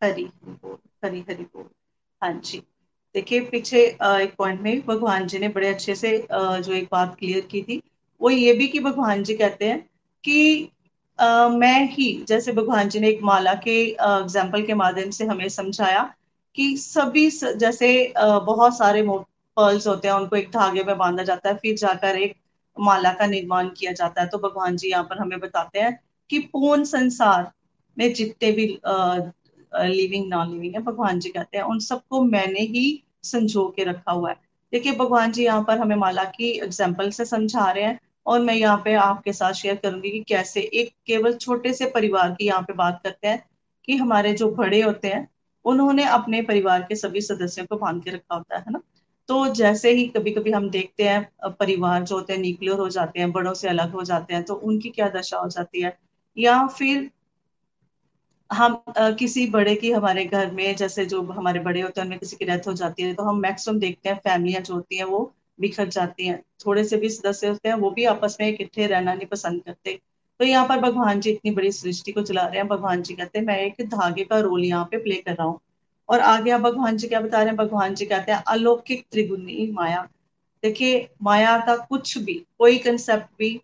हरि हरि बोल। हरि हरि बोल। हाँ जी, देखिए पीछे एक पॉइंट में भगवान जी ने बड़े अच्छे से जो एक बात क्लियर की थी, वो ये भी कि भगवान जी कहते हैं कि आ, मैं ही, जैसे भगवान जी ने एक माला के एग्जाम्पल के माध्यम से हमें समझाया कि सभी स, जैसे आ, बहुत सारे पर्ल्स होते हैं, उनको एक धागे में बांधा जाता है, फिर जाकर एक माला का निर्माण किया जाता है। तो भगवान जी यहाँ पर हमें बताते हैं कि पूर्ण संसार में जितने भी लिविंग नॉन लिविंग है, भगवान जी कहते हैं उन सबको मैंने ही संजो के रखा हुआ है। देखिए भगवान जी यहाँ पर हमें माला की एग्जाम्पल से समझा रहे हैं, और मैं यहाँ पे आपके साथ शेयर करूंगी कि कैसे एक केवल छोटे से परिवार की यहाँ पे बात करते हैं कि हमारे जो बड़े होते हैं उन्होंने अपने परिवार के सभी सदस्यों को बांध के रखा होता है ना। तो जैसे ही कभी कभी हम देखते हैं परिवार जो होते हैं न्यूक्लियर हो जाते हैं, बड़ों से अलग हो जाते हैं, तो उनकी क्या दशा हो जाती है। या फिर हम किसी बड़े की हमारे घर में, जैसे जो हमारे बड़े होते हैं उनमें किसी की डेथ हो जाती है, तो हम मैक्सिमम देखते हैं फैमिलियां जो होती हैं वो बिखर जाती हैं, थोड़े से भी सदस्य होते हैं वो भी आपस में इकट्ठे रहना नहीं पसंद करते। तो यहाँ पर भगवान जी इतनी बड़ी सृष्टि को चला रहे हैं, भगवान जी कहते हैं मैं एक धागे का रोल यहाँ पे प्ले कर रहा हूँ। और आगे आप भगवान जी क्या बता रहे हैं, भगवान जी कहते हैं अलौकिक त्रिगुणी माया। देखिए माया का कुछ भी कोई कंसेप्ट भी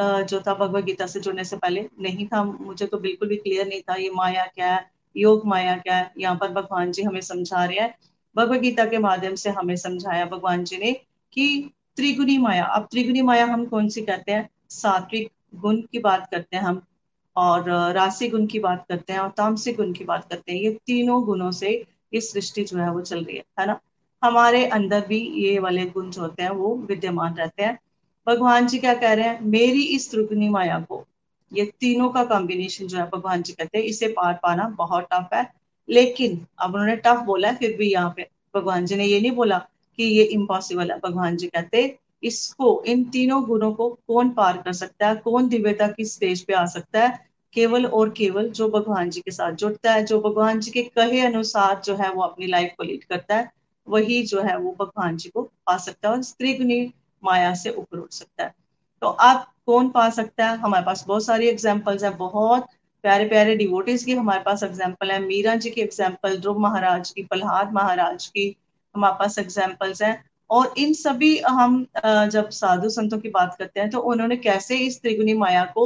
जो था भगवद गीता से जुड़ने से पहले नहीं था, मुझे तो बिल्कुल भी क्लियर नहीं था ये माया क्या है, योग माया क्या है। यहाँ पर भगवान जी हमें समझा रहे हैं, भगवद गीता के माध्यम से हमें समझाया भगवान जी ने कि त्रिगुणी माया। अब त्रिगुणी माया हम कौन सी करते हैं, सात्विक गुण की बात करते हैं हम, और रासिक गुण की बात करते हैं, और तामसिक गुण की बात करते हैं। ये तीनों गुणों से ये सृष्टि जो है वो चल रही है, है ना। हमारे अंदर भी ये वाले गुण जो होते हैं वो विद्यमान रहते हैं। भगवान जी क्या कह रहे हैं, मेरी इस त्रिगुणी माया को, ये तीनों का कॉम्बिनेशन जो है भगवान जी कहते हैं इसे पार पाना बहुत टफ है। लेकिन अब उन्होंने टफ बोला है, फिर भी यहाँ पे भगवान जी ने ये नहीं बोला कि ये इम्पॉसिबल है। भगवान जी कहते इसको, इन तीनों गुणों को कौन पार कर सकता है, कौन दिव्यता की स्टेज पे आ सकता है, केवल और केवल जो भगवान जी के साथ जुड़ता है, जो भगवान जी के कहे अनुसार जो है वो अपनी लाइफ को लीड करता है, वही जो है वो भगवान जी को पा सकता है और त्रिगुणी माया से ऊपर उठ सकता है। तो आप कौन पा सकता है, हमारे पास बहुत सारी एग्जाम्पल्स हैं, बहुत प्यारे प्यारे डिवोटीज की हमारे पास एग्जाम्पल है, मीरा जी की एग्जाम्पल, ध्रुव महाराज की, प्रहलाद महाराज की हमारे पास एग्जाम्पल्स हैं। और इन सभी हम जब साधु संतों की बात करते हैं तो उन्होंने कैसे इस त्रिगुणी माया को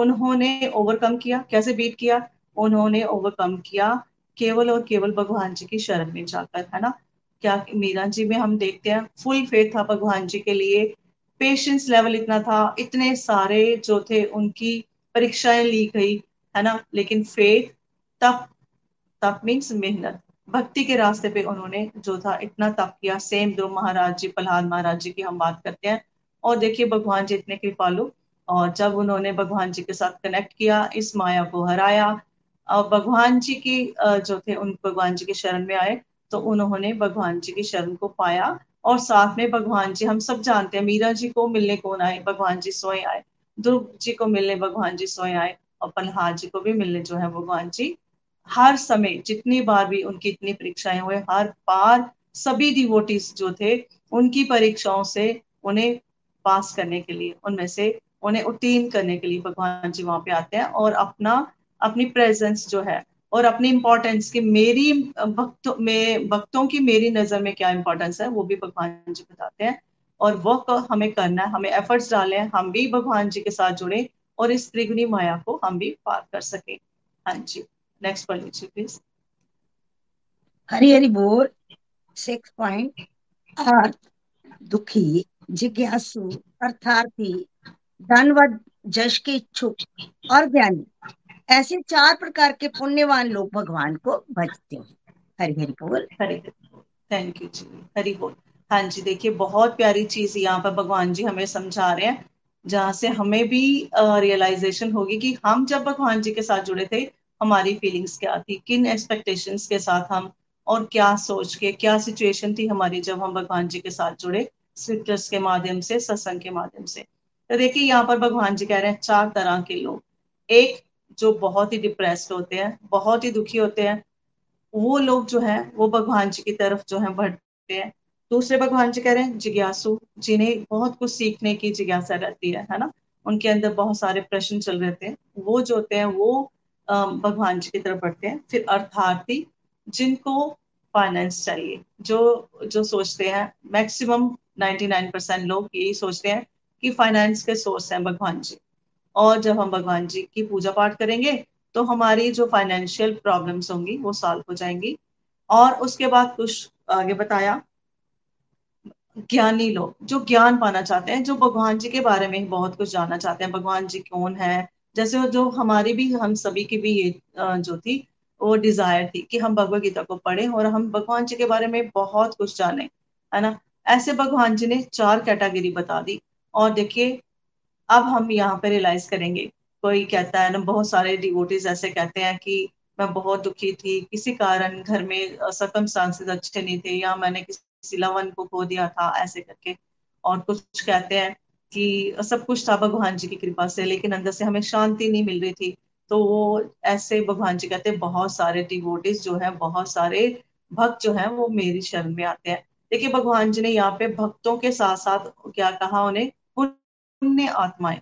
उन्होंने ओवरकम किया। कैसे बीट किया? उन्होंने ओवरकम किया केवल और केवल भगवान जी की शरण में जाकर, है ना। क्या मीरा जी में हम देखते हैं फुल फेथ था भगवान जी के लिए, पेशेंस लेवल इतना था, इतने सारे जो थे उनकी परीक्षाएं ली गई, है ना, लेकिन फेथ, तप, तप मीन्स मेहनत, भक्ति के रास्ते पे उन्होंने जो था इतना तप किया। सेम ध्रुव महाराज जी, प्रहलाद महाराज जी की हम बात करते हैं, और देखिए भगवान जी इतने कृपालु, और जब उन्होंने भगवान जी के साथ कनेक्ट किया, इस माया को हराया, और भगवान जी की जो थे उन भगवान जी के शरण में आए, तो उन्होंने भगवान जी की शरण को पाया। और साथ में भगवान जी, हम सब जानते हैं मीरा जी को मिलने कौन आए, भगवान जी स्वयं आए, ध्रुव जी को मिलने भगवान जी स्वयं आए, और प्रहलाद जी को भी मिलने जो है भगवान जी हर समय, जितनी बार भी उनकी इतनी परीक्षाएं हुए, हर बार सभी डिवोटीज जो थे उनकी परीक्षाओं से उन्हें पास करने के लिए, उनमें से उन्हें उत्तीर्ण करने के लिए भगवान जी वहां पे आते हैं, और अपना अपनी प्रेजेंस जो है और अपनी इम्पोर्टेंस की, मेरी भक्तों में, भक्तों की मेरी नजर में क्या इम्पोर्टेंस है वो भी भगवान जी बताते हैं। और वर्क हमें करना है, हमें एफर्ट्स डाले, हम भी भगवान जी के साथ जुड़े और इस त्रिगुणी माया को हम भी पार कर सके। हाँ जी, नेक्स्ट पढ़ लीजिए प्लीज। हरी हरी बोल। सिक्स पॉइंट आर्त, दुखी, जिज्ञासु, अर्थार्थी, धन व जश के इच्छुक और ज्ञानी, ऐसे चार प्रकार के पुण्यवान लोग भगवान को भजते हैं। हरि हरि बोल। हरि थैंक यू जी, हरि बोल। हाँ जी, देखिए बहुत प्यारी चीज यहाँ पर भगवान जी हमें समझा रहे हैं, जहाँ से हमें भी रियलाइजेशन होगी कि हम जब भगवान जी के साथ जुड़े थे हमारी फीलिंग्स क्या थी, किन एक्सपेक्टेशंस के साथ हम, और क्या सोच के, क्या सिचुएशन थी हमारी जब हम भगवान जी के साथ जुड़े स्क्रिप्चर्स के माध्यम से, सत्संग के माध्यम से। तो देखिए यहाँ पर भगवान जी कह रहे हैं चार तरह के लोग, एक जो बहुत ही डिप्रेस्ड होते हैं, बहुत ही दुखी होते हैं, वो लोग जो है वो भगवान जी की तरफ जो है बढ़ते हैं। दूसरे भगवान जी कह रहे हैं जिज्ञासु, जिन्हें बहुत कुछ सीखने की जिज्ञासा रहती है, है ना, उनके अंदर बहुत सारे प्रश्न चल रहे थे, वो जो होते हैं वो भगवान जी की तरफ बढ़ते हैं। फिर अर्थार्थी, जिनको फाइनेंस चाहिए, जो जो सोचते हैं, मैक्सिमम निन्यानवे परसेंट लोग यही सोचते हैं कि फाइनेंस के सोर्स हैं भगवान जी, और जब हम भगवान जी की पूजा पाठ करेंगे तो हमारी जो फाइनेंशियल प्रॉब्लम्स होंगी वो सॉल्व हो जाएंगी। और उसके बाद कुछ आगे बताया ज्ञानी लोग, जो ज्ञान पाना चाहते हैं, जो भगवान जी के बारे में बहुत कुछ जानना चाहते हैं, भगवान जी कौन है, जैसे जो हमारी भी, हम सभी की भी ये जो थी वो डिजायर थी कि हम भगवद गीता को पढ़ें और हम भगवान जी के बारे में बहुत कुछ जानें, है ना। ऐसे भगवान जी ने चार कैटेगरी बता दी, और देखिए अब हम यहाँ पे रियलाइज करेंगे, कोई कहता है ना, बहुत सारे डिवोटीज ऐसे कहते हैं कि मैं बहुत दुखी थी, किसी कारण घर में सर्कमस्टांसेस अच्छे नहीं थे, या मैंने किसी लवन को खो दिया था, ऐसे करके। और कुछ कहते हैं कि सब कुछ था भगवान जी की कृपा से, लेकिन अंदर से हमें शांति नहीं मिल रही थी, तो वो ऐसे भगवान जी कहते हैं बहुत सारे डिवोटीज जो है, बहुत सारे भक्त जो है वो मेरी शरण में आते हैं। देखिए भगवान जी ने यहाँ पे भक्तों के साथ साथ क्या कहा, उन्हें पुण्य आत्माएं।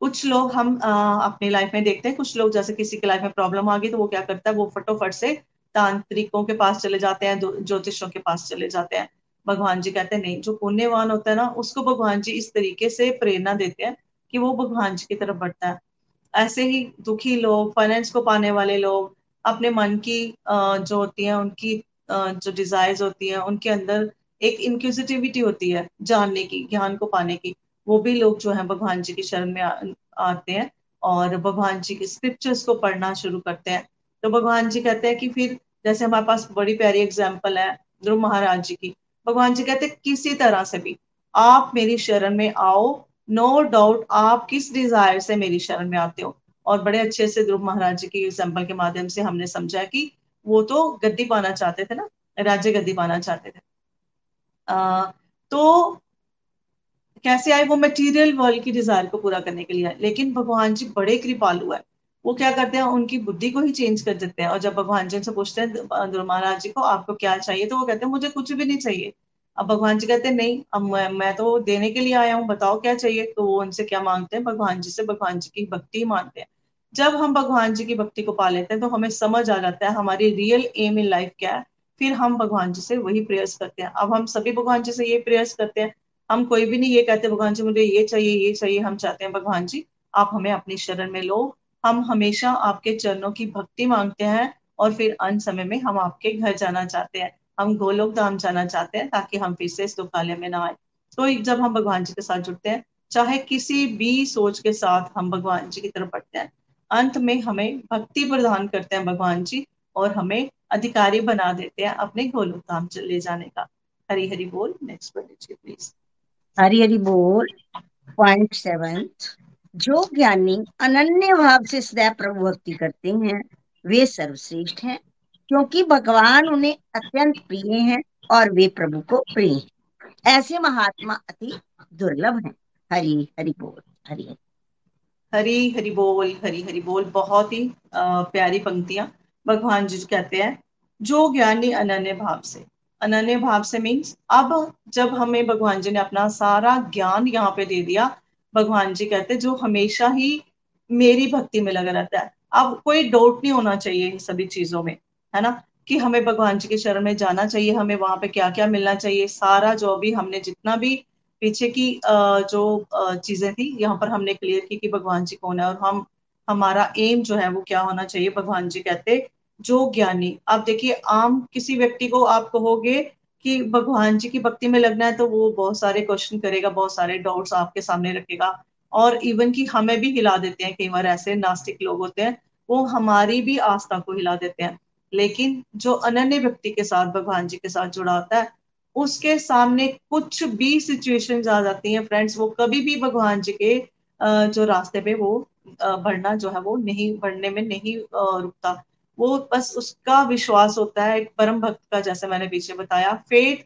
कुछ लोग हम आ, अपने लाइफ में देखते हैं, कुछ लोग जैसे किसी के लाइफ में प्रॉब्लम आ गई तो वो क्या करता है, वो फटोफट से तांत्रिकों के पास चले जाते हैं, ज्योतिषों के पास चले जाते हैं। भगवान जी कहते हैं नहीं, जो पुण्यवान होता है ना उसको भगवान जी इस तरीके से प्रेरणा देते हैं कि वो भगवान जी की तरफ बढ़ता है। ऐसे ही दुखी लोग, फाइनेंस को पाने वाले लोग, अपने मन की आ, जो होती है उनकी आ, जो डिजायर्स होती है, उनके अंदर एक इंक्विजिटिविटी होती है जानने की, ज्ञान को पाने की, वो भी लोग जो है भगवान जी की शरण में आ, आते हैं और भगवान जी के स्क्रिप्चर्स को पढ़ना शुरू करते हैं। तो भगवान जी कहते हैं कि फिर जैसे हमारे पास बड़ी प्यारी एग्जाम्पल है ध्रुव महाराज जी की, भगवान जी कहते हैं किसी तरह से भी आप मेरी शरण में आओ, नो डाउट आप किस डिजायर से मेरी शरण में आते हो। और बड़े अच्छे से ध्रुव महाराज जी की एग्जाम्पल के माध्यम से हमने समझा कि वो तो गद्दी पाना चाहते थे ना, राज्य गद्दी पाना चाहते थे, आ, तो कैसे आए, वो मटेरियल वर्ल्ड की डिजायर को पूरा करने के लिए आए। लेकिन भगवान जी बड़े कृपालु है, वो क्या करते हैं उनकी बुद्धि को ही चेंज कर देते हैं। और जब भगवान जी उनसे पूछते हैं ध्रुव महाराज जी को आपको क्या चाहिए, तो वो कहते हैं मुझे कुछ भी नहीं चाहिए। अब भगवान जी कहते हैं नहीं, अब मैं, मैं तो देने के लिए आया हूँ, बताओ क्या चाहिए। तो वो उनसे क्या मांगते हैं, भगवान जी से भगवान जी की भक्ति मांगते हैं। जब हम भगवान जी की भक्ति को पा लेते हैं तो हमें समझ आ जाता है हमारी रियल एम इन लाइफ क्या है, फिर हम भगवान जी से वही प्रेयर्स करते हैं। अब हम सभी भगवान जी से ये प्रेयर्स करते हैं, हम कोई भी नहीं ये कहते भगवान जी मुझे ये चाहिए ये चाहिए, हम चाहते हैं भगवान जी आप हमें अपनी शरण में लो। हम हमेशा आपके चरणों की भक्ति मांगते हैं और फिर अंत समय में हम आपके घर जाना चाहते हैं, हम गोलोक धाम जाना चाहते हैं, ताकि हम फिर से इस दुखालय में ना आए। तो जब हम भगवान जी के साथ जुड़ते हैं, चाहे किसी भी सोच के साथ हम भगवान जी की तरफ बढ़ते हैं, अंत में हमें भक्ति प्रदान करते हैं भगवान जी और हमें अधिकारी बना देते हैं अपने गोलोक धाम चले जाने का। हरी हरी बोल। नेक्स्ट पढ़ लीजिए प्लीज। हरी हरी बोल। पॉइंट सेवेंथ, जो ज्ञानी अनन्य भाव से सदैव प्रभु भक्ति करते हैं वे सर्वश्रेष्ठ हैं, क्योंकि भगवान उन्हें अत्यंत प्रिय हैं और वे प्रभु को प्रिय हैं। ऐसे महात्मा अति दुर्लभ हैं। हरि हरि बोल। हरि हरि हरी हरि बोल। हरि हरि बोल। बहुत ही प्यारी पंक्तियां। भगवान जी कहते हैं जो ज्ञानी अनन्य भाव से, अनन्य भाव से मीन्स अब जब हमें भगवान जी ने अपना सारा ज्ञान यहाँ पे दे दिया, भगवान जी कहते हैं जो हमेशा ही मेरी भक्ति में लगा रहता है। अब कोई डाउट नहीं होना चाहिए इन सभी चीजों में, है ना, कि हमें भगवान जी के शरण में जाना चाहिए, हमें वहां पे क्या क्या मिलना चाहिए। सारा जो भी हमने जितना भी पीछे की जो चीजें थी यहाँ पर हमने क्लियर की कि भगवान जी कौन है और हम हमारा एम जो है वो क्या होना चाहिए। भगवान जी कहते जो ज्ञानी, आप देखिए आम किसी व्यक्ति को आप कहोगे कि भगवान जी की भक्ति में लगना है तो वो बहुत सारे क्वेश्चन करेगा, बहुत सारे डाउट्स आपके सामने रखेगा और इवन कि हमें भी हिला देते हैं। कई बार ऐसे नास्तिक लोग होते हैं वो हमारी भी आस्था को हिला देते हैं। लेकिन जो अनन्य व्यक्ति के साथ भगवान जी के साथ जुड़ा होता है उसके सामने कुछ भी सिचुएशन आ जाती है फ्रेंड्स, वो कभी भी भगवान जी के जो रास्ते पे वो बढ़ना जो है वो नहीं, बढ़ने में नहीं रुकता। वो बस उसका विश्वास होता है एक परम भक्त का, जैसे मैंने पीछे बताया, फेथ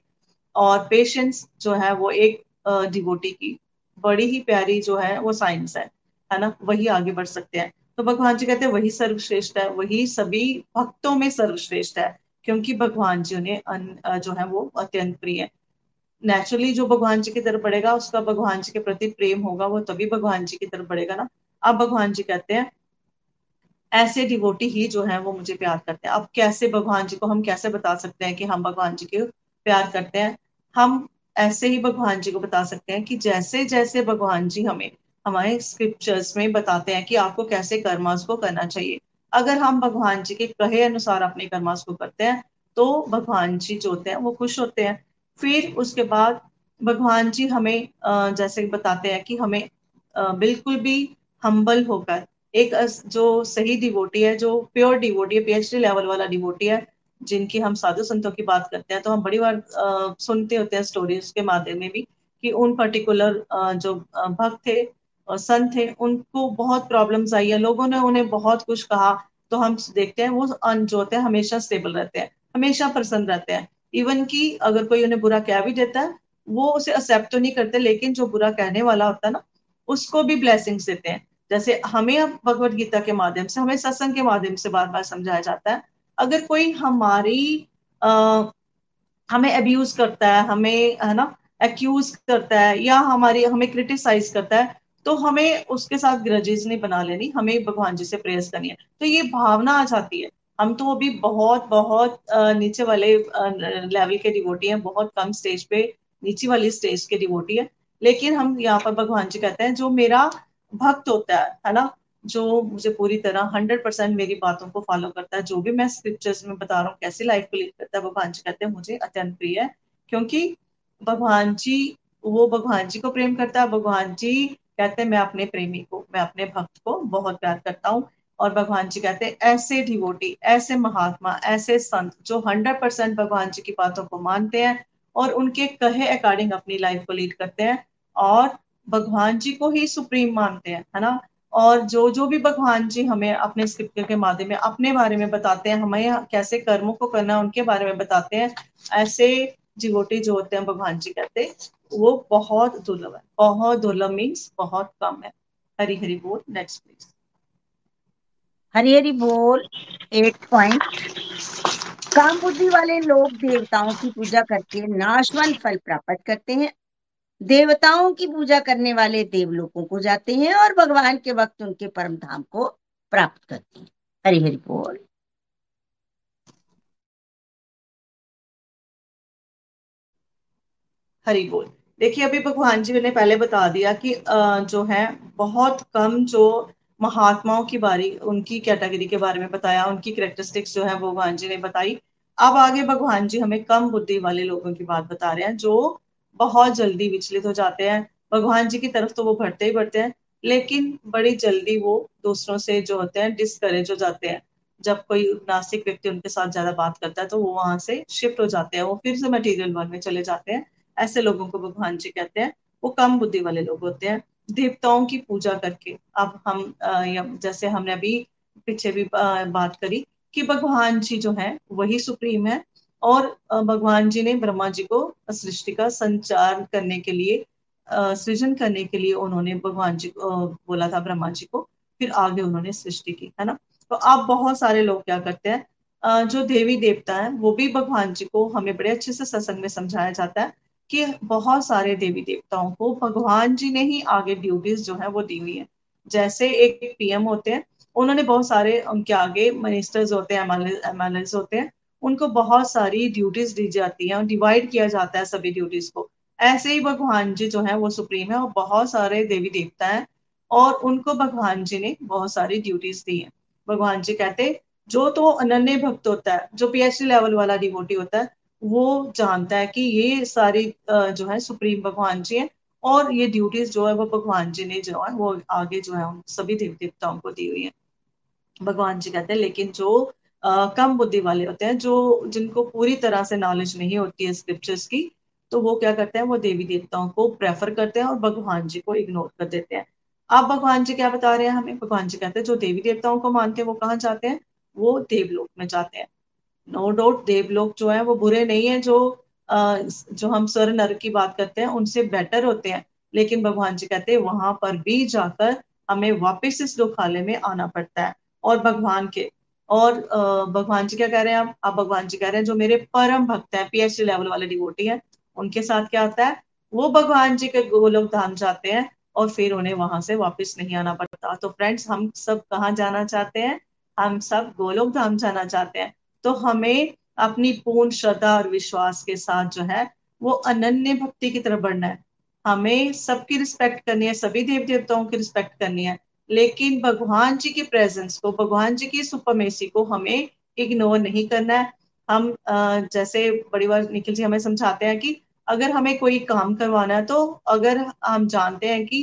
और पेशेंस जो है वो एक डिवोटी की बड़ी ही प्यारी जो है वो साइंस है, है ना, वही आगे बढ़ सकते हैं। तो भगवान जी कहते हैं वही सर्वश्रेष्ठ है, वही सभी भक्तों में सर्वश्रेष्ठ है, क्योंकि भगवान जी उन्हें जो है वो अत्यंत प्रिय है। नेचुरली जो भगवान जी की तरफ बढ़ेगा उसका भगवान जी के प्रति प्रेम होगा, वो तभी भगवान जी की तरफ बढ़ेगा ना। अब भगवान जी कहते हैं ऐसे डिवोटी ही जो है वो मुझे प्यार करते हैं। अब कैसे भगवान जी को हम कैसे बता सकते हैं कि हम भगवान जी को प्यार करते हैं? हम ऐसे ही भगवान जी को बता सकते हैं कि जैसे जैसे भगवान जी हमें हमारे स्क्रिप्चर्स में बताते हैं कि आपको कैसे कर्मास को करना चाहिए। अगर हम भगवान जी के कहे अनुसार अपने कर्मास को करते हैं तो भगवान जी जो होते हैं वो खुश होते हैं। फिर उसके बाद भगवान जी हमें जैसे बताते हैं कि हमें बिल्कुल भी हम्बल होकर, एक जो सही डिवोटी है, जो प्योर डिवोटी है, पीएचडी लेवल वाला डिवोटी है, जिनकी हम साधु संतों की बात करते हैं तो हम बड़ी बार आ, सुनते होते हैं स्टोरीज के माध्यम में भी कि उन पर्टिकुलर आ, जो भक्त थे और संत थे उनको बहुत प्रॉब्लम्स आई है, लोगों ने उन्हें बहुत कुछ कहा, तो हम देखते हैं वो जो होते हैं हमेशा स्टेबल रहते हैं, हमेशा प्रसन्न रहते हैं। इवन कि अगर कोई उन्हें बुरा कह भी देता है वो उसे एक्सेप्ट तो नहीं करते, लेकिन जो बुरा कहने वाला होता है ना उसको भी ब्लेसिंग्स देते हैं। जैसे हमें अब भगवद गीता के माध्यम से, हमें सत्संग के माध्यम से बार बार समझाया जाता है, अगर कोई हमारी आ, हमें अब्यूज करता है, हमें, है ना, एक्यूज करता है या हमारी हमें क्रिटिसाइज करता है, तो हमें उसके साथ ग्रजेस नहीं बना लेनी, हमें भगवान जी से प्रेयर्स करनी है। तो ये भावना आ जाती है। हम तो अभी बहुत बहुत नीचे वाले लेवल के डिवोटी हैं, बहुत कम स्टेज पे नीचे वाली स्टेज के डिवोटी है, लेकिन हम यहाँ पर भगवान जी कहते हैं जो मेरा भक्त होता है, है ना, जो मुझे पूरी तरह हंड्रेड परसेंट मेरी बातों को फॉलो करता है, जो भी मैं स्क्रिप्चर्स में बता रहा हूँ कैसे लाइफ को लीड करता है, भगवान जी कहते हैं मुझे अत्यंत प्रिय है, क्योंकि भगवान जी, वो भगवान जी को प्रेम करता है। भगवान जी कहते हैं मैं अपने प्रेमी को, मैं अपने भक्त को बहुत प्यार करता हूँ। और भगवान जी कहते हैं ऐसे डिवोटी, ऐसे महात्मा, ऐसे संत जो हंड्रेड परसेंट भगवान जी की बातों को मानते हैं और उनके कहे अकॉर्डिंग अपनी लाइफ को लीड करते हैं और भगवान जी को ही सुप्रीम मानते हैं, है ना। और जो जो भी भगवान जी हमें अपने स्क्रिप्चर के माध्यम में अपने बारे में बताते हैं, हमें कैसे कर्मों को करना है उनके बारे में बताते हैं, ऐसे डिवोटी जो होते हैं भगवान जी कहते हैं वो बहुत दुर्लभ है। बहुत दुर्लभ मीन्स बहुत कम है। हरी हरि बोल। Next please. हरी हरि बोल। एट पॉइंट, काम बुद्धि वाले लोग देवताओं की पूजा करके नाशवान फल प्राप्त करते हैं। देवताओं की पूजा करने वाले देवलोकों को जाते हैं और भगवान के भक्त उनके परम धाम को प्राप्त करते हैं। हरि हरि बोल। हरि बोल। देखिए अभी भगवान जी ने पहले बता दिया कि जो है बहुत कम जो महात्माओं की बारी उनकी कैटेगरी के बारे में बताया, उनकी कैरेक्टरिस्टिक्स जो है भगवान जी ने बताई। अब आगे भगवान जी हमें कम बुद्धि वाले लोगों की बात बता रहे हैं जो बहुत जल्दी विचलित हो जाते हैं। भगवान जी की तरफ तो वो बढ़ते ही बढ़ते हैं, लेकिन बड़ी जल्दी वो दूसरों से जो होते हैं डिस्करेज हो जाते हैं। जब कोई नास्तिक व्यक्ति उनके साथ ज्यादा बात करता है तो वो वहां से शिफ्ट हो जाते हैं, वो फिर से मटीरियल वर्ल्ड में चले जाते हैं। ऐसे लोगों को भगवान जी कहते हैं वो कम बुद्धि वाले लोग होते हैं। देवताओं की पूजा करके, अब हम या जैसे हमने अभी पीछे भी बात करी कि भगवान जी जो है वही सुप्रीम है, और भगवान जी ने ब्रह्मा जी को सृष्टि का संचार करने के लिए, सृजन करने के लिए उन्होंने भगवान जी को बोला था, ब्रह्मा जी को, फिर आगे उन्होंने सृष्टि की, है ना। तो अब बहुत सारे लोग क्या करते हैं, जो देवी देवता है वो भी भगवान जी को, हमें बड़े अच्छे से सत्संग में समझाया जाता है कि बहुत सारे देवी देवताओं को भगवान जी ने ही आगे ड्यूटीज जो है वो दी हुई है। जैसे एक पीएम होते हैं, उन्होंने बहुत सारे, उनके आगे मिनिस्टर्स होते हैं, एमएलएस होते हैं, उनको बहुत सारी ड्यूटीज दी जाती है और डिवाइड किया जाता है सभी ड्यूटीज को। ऐसे ही भगवान जी जो है वो सुप्रीम है और बहुत सारे देवी देवता है और उनको भगवान जी ने बहुत सारी ड्यूटीज दी है। भगवान जी कहते जो तो अनन्य भक्त होता है, जो पीएचडी लेवल वाला डिवोटी होता है, वो जानता है कि ये सारी जो है सुप्रीम भगवान जी हैं और ये ड्यूटीज जो है वो भगवान जी ने जो है वो आगे जो है उन सभी देवी देवताओं को दी हुई है। भगवान जी कहते हैं लेकिन जो आ, कम बुद्धि वाले होते हैं, जो जिनको पूरी तरह से नॉलेज नहीं होती है स्क्रिप्चर्स की, तो वो क्या करते हैं, वो देवी देवताओं को प्रेफर करते हैं और भगवान जी को इग्नोर कर देते हैं। अब भगवान जी क्या बता रहे हैं हमें, भगवान जी कहते हैं जो देवी देवताओं को मानते हैं वो कहाँ जाते हैं, वो देवलोक में जाते हैं। नो डाउट देवलोक जो है वो बुरे नहीं है, जो आ, जो हम स्वर्ग नरक की बात करते हैं उनसे बेटर होते हैं, लेकिन भगवान जी कहते हैं वहां पर भी जाकर हमें वापस इस लोकालय में आना पड़ता है। और भगवान के और आ, भगवान जी क्या कह रहे हैं, आप आप भगवान जी कह रहे हैं जो मेरे परम भक्त हैं, पीएचडी लेवल वाले डिवोटी हैं, उनके साथ क्या होता है, वो भगवान जी के गोलोक धाम जाते हैं और फिर उन्हें वहां से वापस नहीं आना पड़ता। तो फ्रेंड्स, हम सब कहाँ जाना चाहते हैं, हम सब गोलोक धाम जाना चाहते हैं। तो हमें अपनी पूर्ण श्रद्धा और विश्वास के साथ जो है वो अनन्य भक्ति की तरफ बढ़ना है। हमें सबकी रिस्पेक्ट करनी है, सभी देव देवताओं की रिस्पेक्ट करनी है, लेकिन भगवान जी के प्रेजेंस को, भगवान जी की सुपरमेसी को हमें इग्नोर नहीं करना है। हम जैसे बड़ी बार निखिल जी हमें समझाते हैं कि अगर हमें कोई काम करवाना है, तो अगर हम जानते हैं कि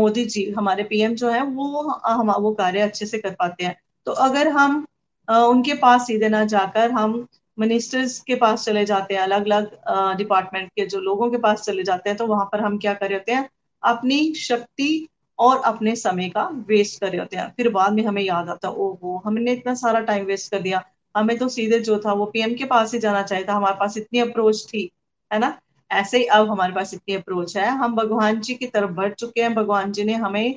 मोदी जी हमारे पीएम जो है वो हम वो कार्य अच्छे से कर पाते हैं, तो अगर हम उनके पास सीधे ना जाकर हम मिनिस्टर्स के पास चले जाते हैं, अलग अलग डिपार्टमेंट के जो लोगों के पास चले जाते हैं, तो वहां पर हम क्या कर रहे होते हैं, अपनी शक्ति और अपने समय का वेस्ट कर रहे होते हैं। फिर बाद में हमें याद आता है, ओहो हमने इतना सारा टाइम वेस्ट कर दिया, हमें तो सीधे जो था वो पीएम के पास ही जाना चाहिए था, हमारे पास इतनी अप्रोच थी, है ना। ऐसे ही अब हमारे पास इतनी अप्रोच है, हम भगवान जी की तरफ बढ़ चुके हैं, भगवान जी ने हमें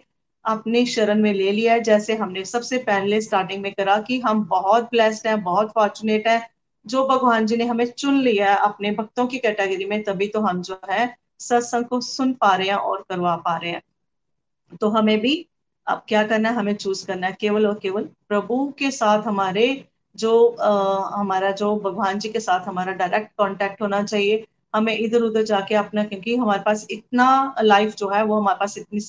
अपने शरण में ले लिया है। जैसे हमने सबसे पहले स्टार्टिंग में करा कि हम बहुत ब्लेस्ड हैं, बहुत फॉर्चुनेट हैं जो भगवान जी ने हमें चुन लिया है अपने भक्तों की कैटेगरी में, तभी तो हम जो है सत्संग को सुन पा रहे हैं और करवा पा रहे हैं। तो हमें भी अब क्या करना है, हमें चूज करना है केवल और केवल प्रभु के साथ हमारे जो आ, हमारा जो भगवान जी के साथ हमारा डायरेक्ट कॉन्टेक्ट होना चाहिए। हमें इधर उधर जाके अपना, क्योंकि हमारे पास इतना लाइफ जो है वो हमारे पास इतनी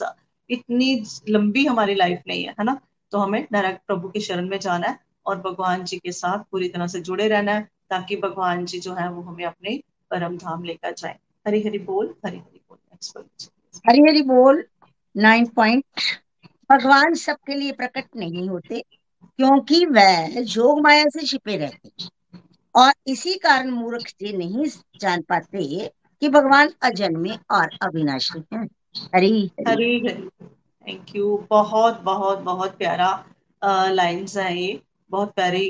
इतनी लंबी हमारी लाइफ नहीं है, है ना। तो हमें डायरेक्ट प्रभु की शरण में जाना है और भगवान जी के साथ पूरी तरह से जुड़े रहना है, ताकि भगवान जी जो है वो हमें अपने परम धाम लेकर जाए। हरि हरि बोल, हरि हरि बोल, हरि हरि बोल। नाइन पॉइंट, भगवान सबके लिए प्रकट नहीं होते क्योंकि वह जोग माया से छिपे रहते और इसी कारण मूर्ख से नहीं जान पाते कि भगवान अजन्मे और अविनाशी हैं। Hari Hari Hari, thank you. बहुत बहुत बहुत प्यारा लाइंस है ये, बहुत प्यारी।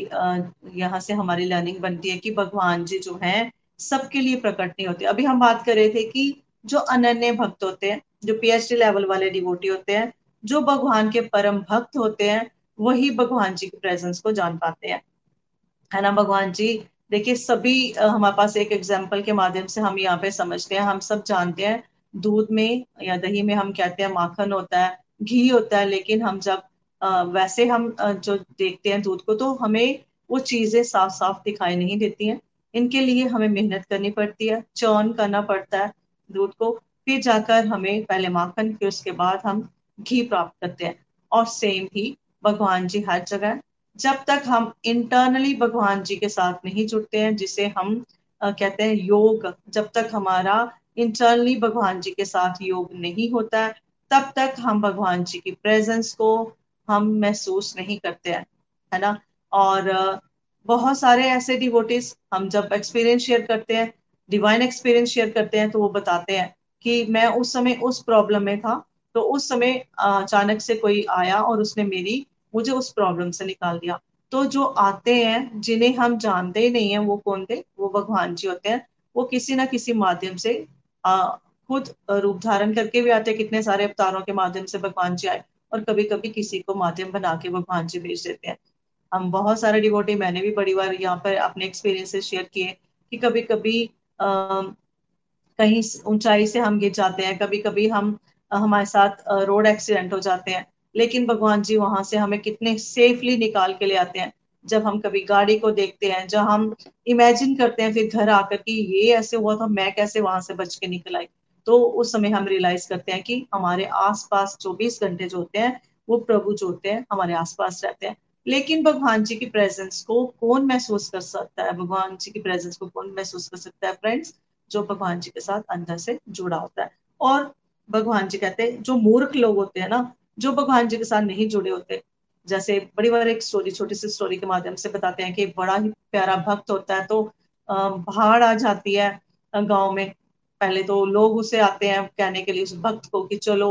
यहाँ से हमारी लर्निंग बनती है कि भगवान जी जो हैं सबके लिए प्रकट नहीं होते। अभी हम बात कर रहे थे कि जो अनन्य भक्त होते हैं, जो पीएचडी लेवल वाले डिवोटी होते हैं, जो भगवान के परम भक्त होते हैं, वही भगवान जी के प्रेजेंस को जान पाते हैं, है ना। भगवान जी देखिए सभी हमारे पास एक एग्जाम्पल के माध्यम से हम यहाँ पे समझते हैं। हम सब जानते हैं दूध में या दही में हम कहते हैं माखन होता है, घी होता है, लेकिन हम जब आ, वैसे हम आ, जो देखते हैं दूध को, तो हमें वो चीजें साफ साफ दिखाई नहीं देती हैं। इनके लिए हमें मेहनत करनी पड़ती है, चौन करना पड़ता है दूध को, फिर जाकर हमें पहले माखन फिर उसके बाद हम घी प्राप्त करते हैं। और सेम ही भगवान जी हर जगह, जब तक हम इंटरनली भगवान जी के साथ नहीं जुड़ते हैं, जिसे हम आ, कहते हैं योग, जब तक हमारा इंटरनली भगवान जी के साथ योग नहीं होता है तब तक हम भगवान जी की प्रेजेंस को हम महसूस नहीं करते हैं, है ना। और बहुत सारे ऐसे डिवोटीज, हम जब एक्सपीरियंस शेयर करते हैं, डिवाइन एक्सपीरियंस शेयर करते हैं, तो वो बताते हैं कि मैं उस समय उस प्रॉब्लम में था, तो उस समय अचानक से कोई आया और उसने मेरी मुझे उस प्रॉब्लम से निकाल दिया। तो जो आते हैं, जिन्हें हम जानते ही नहीं हैं, वो कौन थे? वो भगवान जी होते हैं। वो किसी ना किसी माध्यम से आ, खुद रूप धारण करके भी आते हैं। कितने सारे अवतारों के माध्यम से भगवान जी आए, और कभी कभी किसी को माध्यम बना के भगवान जी भेज देते हैं। हम बहुत सारे डिवोटी, मैंने भी बड़ी बार यहाँ पर अपने एक्सपीरियंसेस शेयर किए कि कभी कभी आ, कहीं ऊंचाई से हम गिर जाते हैं, कभी कभी हम हमारे साथ रोड एक्सीडेंट हो जाते हैं, लेकिन भगवान जी वहां से हमें कितने सेफली निकाल के ले आते हैं। जब हम कभी गाड़ी को देखते हैं, जब हम इमेजिन करते हैं फिर घर आकर कि ये ऐसे हुआ था, मैं कैसे वहां से बच के निकल आई, तो उस समय हम रियलाइज करते हैं कि हमारे आसपास चौबीस घंटे जो होते हैं वो प्रभु जो होते हैं हमारे आसपास रहते हैं। लेकिन भगवान जी की प्रेजेंस को कौन महसूस कर सकता है? भगवान जी की प्रेजेंस को कौन महसूस कर सकता है फ्रेंड्स? जो भगवान जी के साथ अंदर से जुड़ा होता है। और भगवान जी कहते हैं, जो मूर्ख लोग होते हैं ना, जो भगवान जी के साथ नहीं जुड़े होते, जैसे बड़ी बार एक स्टोरी, छोटी सी स्टोरी के माध्यम से बताते हैं कि बड़ा ही प्यारा भक्त होता है, तो बाढ़ आ जाती है गांव में। पहले तो लोग उसे आते हैं कहने के लिए उस भक्त को कि चलो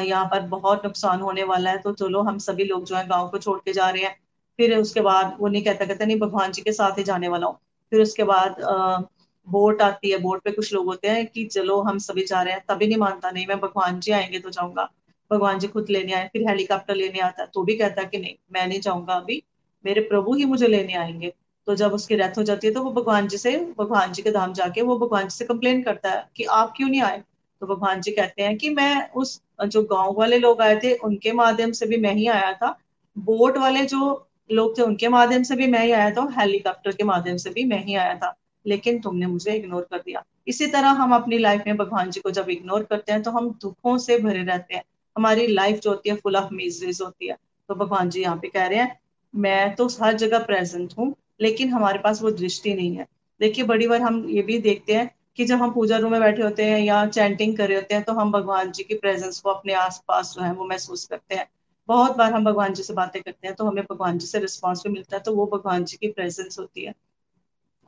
यहाँ पर बहुत नुकसान होने वाला है, तो चलो हम सभी लोग जो है गाँव को छोड़ के जा रहे हैं। फिर उसके बाद वो नहीं कहता, कहता नहीं भगवान जी के साथ ही जाने वाला हूँ। फिर उसके बाद अः बोट आती है, बोट पे कुछ लोग होते हैं कि चलो हम सभी जा रहे हैं, तभी नहीं मानता, नहीं मैं भगवान जी आएंगे तो जाऊंगा। भगवान जी खुद लेने आए, फिर हेलीकॉप्टर लेने आता है तो भी कहता है कि नहीं मैं नहीं जाऊंगा, अभी मेरे प्रभु ही मुझे लेने आएंगे। तो जब उसकी डेथ हो जाती है तो वो भगवान जी से, भगवान जी के धाम जाके वो भगवान जी से कंप्लेन करता है कि आप क्यों नहीं आए। तो भगवान जी कहते हैं कि मैं उस जो गाँव वाले लोग आए थे उनके माध्यम से भी मैं ही आया था, बोट वाले जो लोग थे उनके माध्यम से भी मैं ही आया था, हेलीकॉप्टर के माध्यम से भी मैं ही आया था, लेकिन तुमने मुझे इग्नोर कर दिया। इसी तरह हम अपनी लाइफ में भगवान जी को जब इग्नोर करते हैं तो हम दुखों से भरे रहते हैं, हमारी लाइफ जो होती है फुल ऑफ मिजरीज होती है। तो भगवान जी यहाँ पे कह रहे हैं मैं तो हर जगह प्रेजेंट हूँ, लेकिन हमारे पास वो दृष्टि नहीं है। देखिए बड़ी बार हम ये भी देखते हैं कि जब हम पूजा रूम में बैठे होते हैं या चैंटिंग कर रहे होते हैं तो हम भगवान जी की प्रेजेंस को अपने आसपास जो है वो महसूस करते हैं। बहुत बार हम भगवान जी से बातें करते हैं तो हमें भगवान जी से रिस्पॉन्स भी मिलता है, तो वो भगवान जी की प्रेजेंस होती है।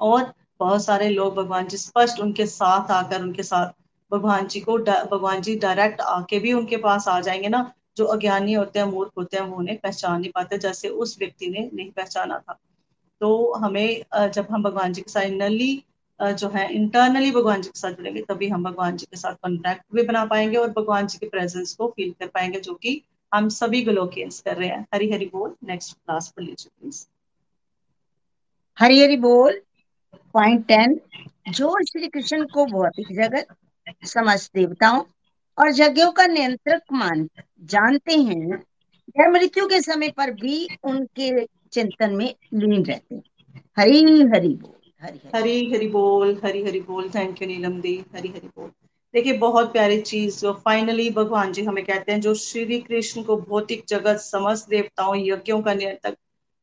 और बहुत सारे लोग भगवान जी स्पष्ट उनके साथ आकर, उनके साथ भगवान जी को भगवान जी डायरेक्ट आके भी उनके पास आ जाएंगे ना, जो अज्ञानी होते हैं, मूर्ख होते हैं, वो उन्हें पहचान नहीं पाते, जैसे उस व्यक्ति ने नहीं पहचाना था। तो हमें जब हम भगवान जी के साथ इनरली जो है इंटरनली भगवान जी के साथ जुड़ेंगे तभी हम भगवान जी के साथ कॉन्टैक्ट भी बना पाएंगे और भगवान जी की प्रेजेंस को फील कर पाएंगे, जो कि हम सभी गोलोकियंस कर रहे हैं। हरी हरी बोल। नेक्स्ट क्लास पढ़ लीजिए प्लीज। हरी हरी बोल। पॉइंट टेन, जो श्री कृष्ण को भौतिक जगत, समस्त देवताओं और यज्ञों का नियंत्रक मान जानते हैं, यह मृत्यु के समय पर भी उनके चिंतन में लीन रहते हैं। हरी हरि बोल। हरी हरी हरि बोल। हरी हरि बोल। थैंक यू नीलम दी। हरी हरि बोल। देखिए बहुत प्यारी चीज जो फाइनली भगवान जी हमें कहते हैं, जो श्री कृष्ण को भौतिक जगत, समस्त देवताओं, यज्ञों का नियंत्रक,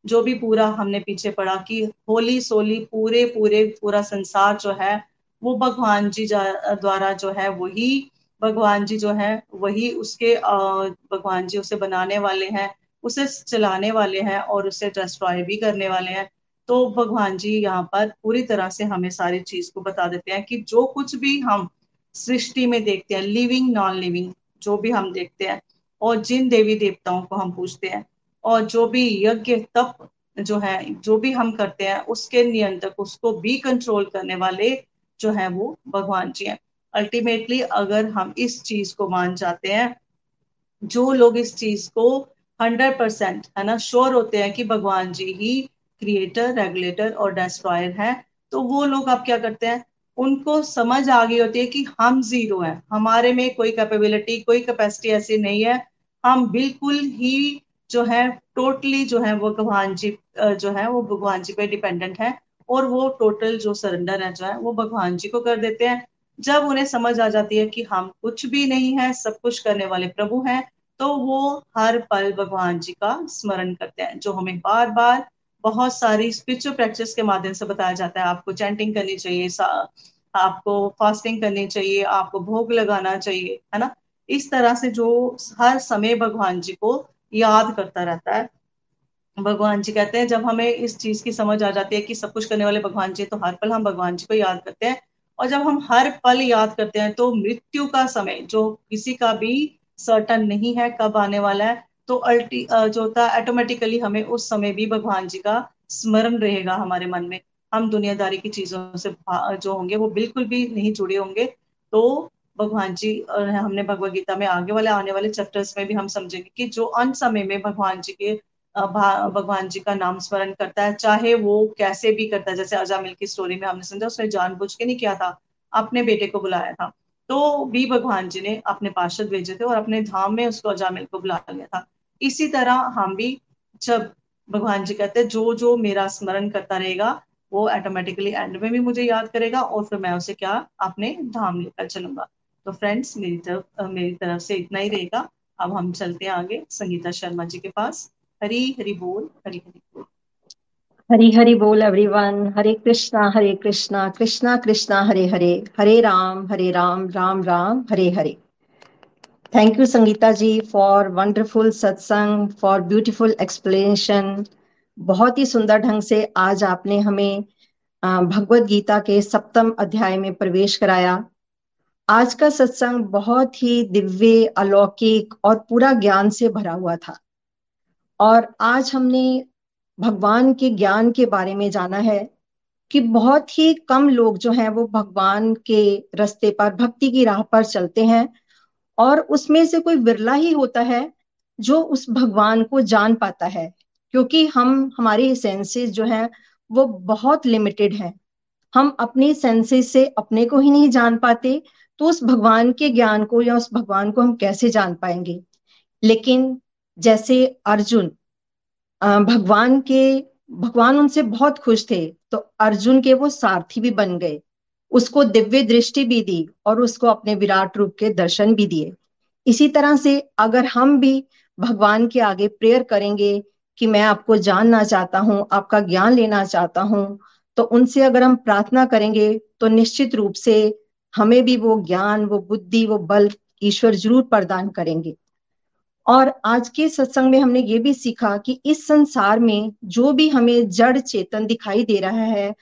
जो भी पूरा हमने पीछे पढ़ा कि होली सोली पूरे पूरे पूरा संसार जो है वो भगवान जी द्वारा जो है वही भगवान जी जो है वही उसके भगवान जी उसे बनाने वाले हैं, उसे चलाने वाले हैं और उसे डिस्ट्रॉय भी करने वाले हैं। तो भगवान जी यहाँ पर पूरी तरह से हमें सारी चीज को बता देते हैं कि जो कुछ भी हम सृष्टि में देखते हैं, लिविंग नॉन लिविंग जो भी हम देखते हैं, और जिन देवी देवताओं को हम पूछते हैं, और जो भी यज्ञ तप जो है जो भी हम करते हैं, उसके नियंत्रक, उसको भी कंट्रोल करने वाले जो है वो भगवान जी हैं। अल्टीमेटली अगर हम इस चीज को मान जाते हैं, जो लोग इस चीज को हंड्रेड परसेंट, है ना, श्योर होते हैं कि भगवान जी ही क्रिएटर, रेगुलेटर और डिस्ट्रॉयर हैं, तो वो लोग आप क्या करते हैं, उनको समझ आ गई होती है कि हम जीरो हैं, हमारे में कोई कैपेबिलिटी, कोई कैपेसिटी ऐसी नहीं है, हम बिल्कुल ही जो है टोटली जो है वो भगवान जी जो है वो भगवान जी पे डिपेंडेंट है, और वो टोटल जो सरेंडर है जो है वो भगवान जी को कर देते हैं। जब उन्हें समझ आ जाती है कि हम कुछ भी नहीं है, सब कुछ करने वाले प्रभु हैं, तो वो हर पल भगवान जी का स्मरण करते हैं, जो हमें बार बार बहुत सारी स्पिरिचुअल प्रैक्टिस के माध्यम से बताया जाता है। आपको चैंटिंग करनी चाहिए, आपको फास्टिंग करनी चाहिए, आपको भोग लगाना चाहिए, है ना। इस तरह से जो हर समय भगवान जी को याद करता रहता है। भगवान जी कहते हैं जब हमें इस चीज की समझ आ जाती है कि सब कुछ करने वाले भगवान जी, तो हर पल हम भगवान जी को याद करते हैं। और जब हम हर पल याद करते हैं तो मृत्यु का समय, जो किसी का भी सर्टन नहीं है कब आने वाला है, तो अल्टी जो होता है ऑटोमेटिकली हमें उस समय भी भगवान जी का स्मरण रहेगा हमारे मन में। हम दुनियादारी की चीजों से जो होंगे वो बिल्कुल भी नहीं जुड़े होंगे। तो भगवान जी, और हमने भगवद गीता में आगे वाले आने वाले चैप्टर्स में भी हम समझेंगे कि जो अंत समय में भगवान जी के भगवान जी का नाम स्मरण करता है, चाहे वो कैसे भी करता है, जैसे अजामिल की स्टोरी में हमने समझा उसने जानबूझ के नहीं किया था, अपने बेटे को बुलाया था, तो भी भगवान जी ने अपने पार्षद भेजे थे और अपने धाम में उसको अजामिल को बुला लिया था। इसी तरह हम भी, जब भगवान जी कहते हैं जो जो मेरा स्मरण करता रहेगा वो ऑटोमेटिकली एंड में भी मुझे याद करेगा और फिर मैं उसे क्या अपने धाम लेकर चलूंगा। तो फ्रेंड्स, मेरी तरफ मेरी तरफ से इतना ही रहेगा। अब हम चलते हैं आगे संगीता शर्मा जी के पास। हरी हरी बोल, हरी हरी बोल, हरी हरी बोल everyone. Hare Krishna Hare Krishna, Krishna Krishna Hare Hare, Hare Ram Hare Ram, Ram Ram Hare Hare. Thank you Sangeeta ji for wonderful satsang, for beautiful explanation. बहुत ही सुंदर ढंग से आज आपने हमें भगवद गीता के सप्तम अध्याय में प्रवेश कराया। आज का सत्संग बहुत ही दिव्य, अलौकिक और पूरा ज्ञान से भरा हुआ था। और आज हमने भगवान के ज्ञान के बारे में जाना है कि बहुत ही कम लोग जो हैं वो भगवान के रास्ते पर, भक्ति की राह पर चलते हैं, और उसमें से कोई विरला ही होता है जो उस भगवान को जान पाता है, क्योंकि हम, हमारी सेंसेस जो हैं वो बहुत लिमिटेड हैं। हम अपनी सेंसेस से अपने को ही नहीं जान पाते, तो उस भगवान के ज्ञान को या उस भगवान को हम कैसे जान पाएंगे। लेकिन जैसे अर्जुन भगवान के भगवान उनसे बहुत खुश थे, तो अर्जुन के वो सारथी भी बन गए, उसको दिव्य दृष्टि भी दी और उसको अपने विराट रूप के दर्शन भी दिए। इसी तरह से अगर हम भी भगवान के आगे प्रेयर करेंगे कि मैं आपको जानना चाहता हूँ, आपका ज्ञान लेना चाहता हूँ, तो उनसे अगर हम प्रार्थना करेंगे तो निश्चित रूप से हमें भी वो ज्ञान, वो बुद्धि, वो बल ईश्वर जरूर प्रदान करेंगे। और आज के सत्संग में हमने ये भी सीखा कि इस संसार में जो भी हमें जड़ चेतन दिखाई दे रहा है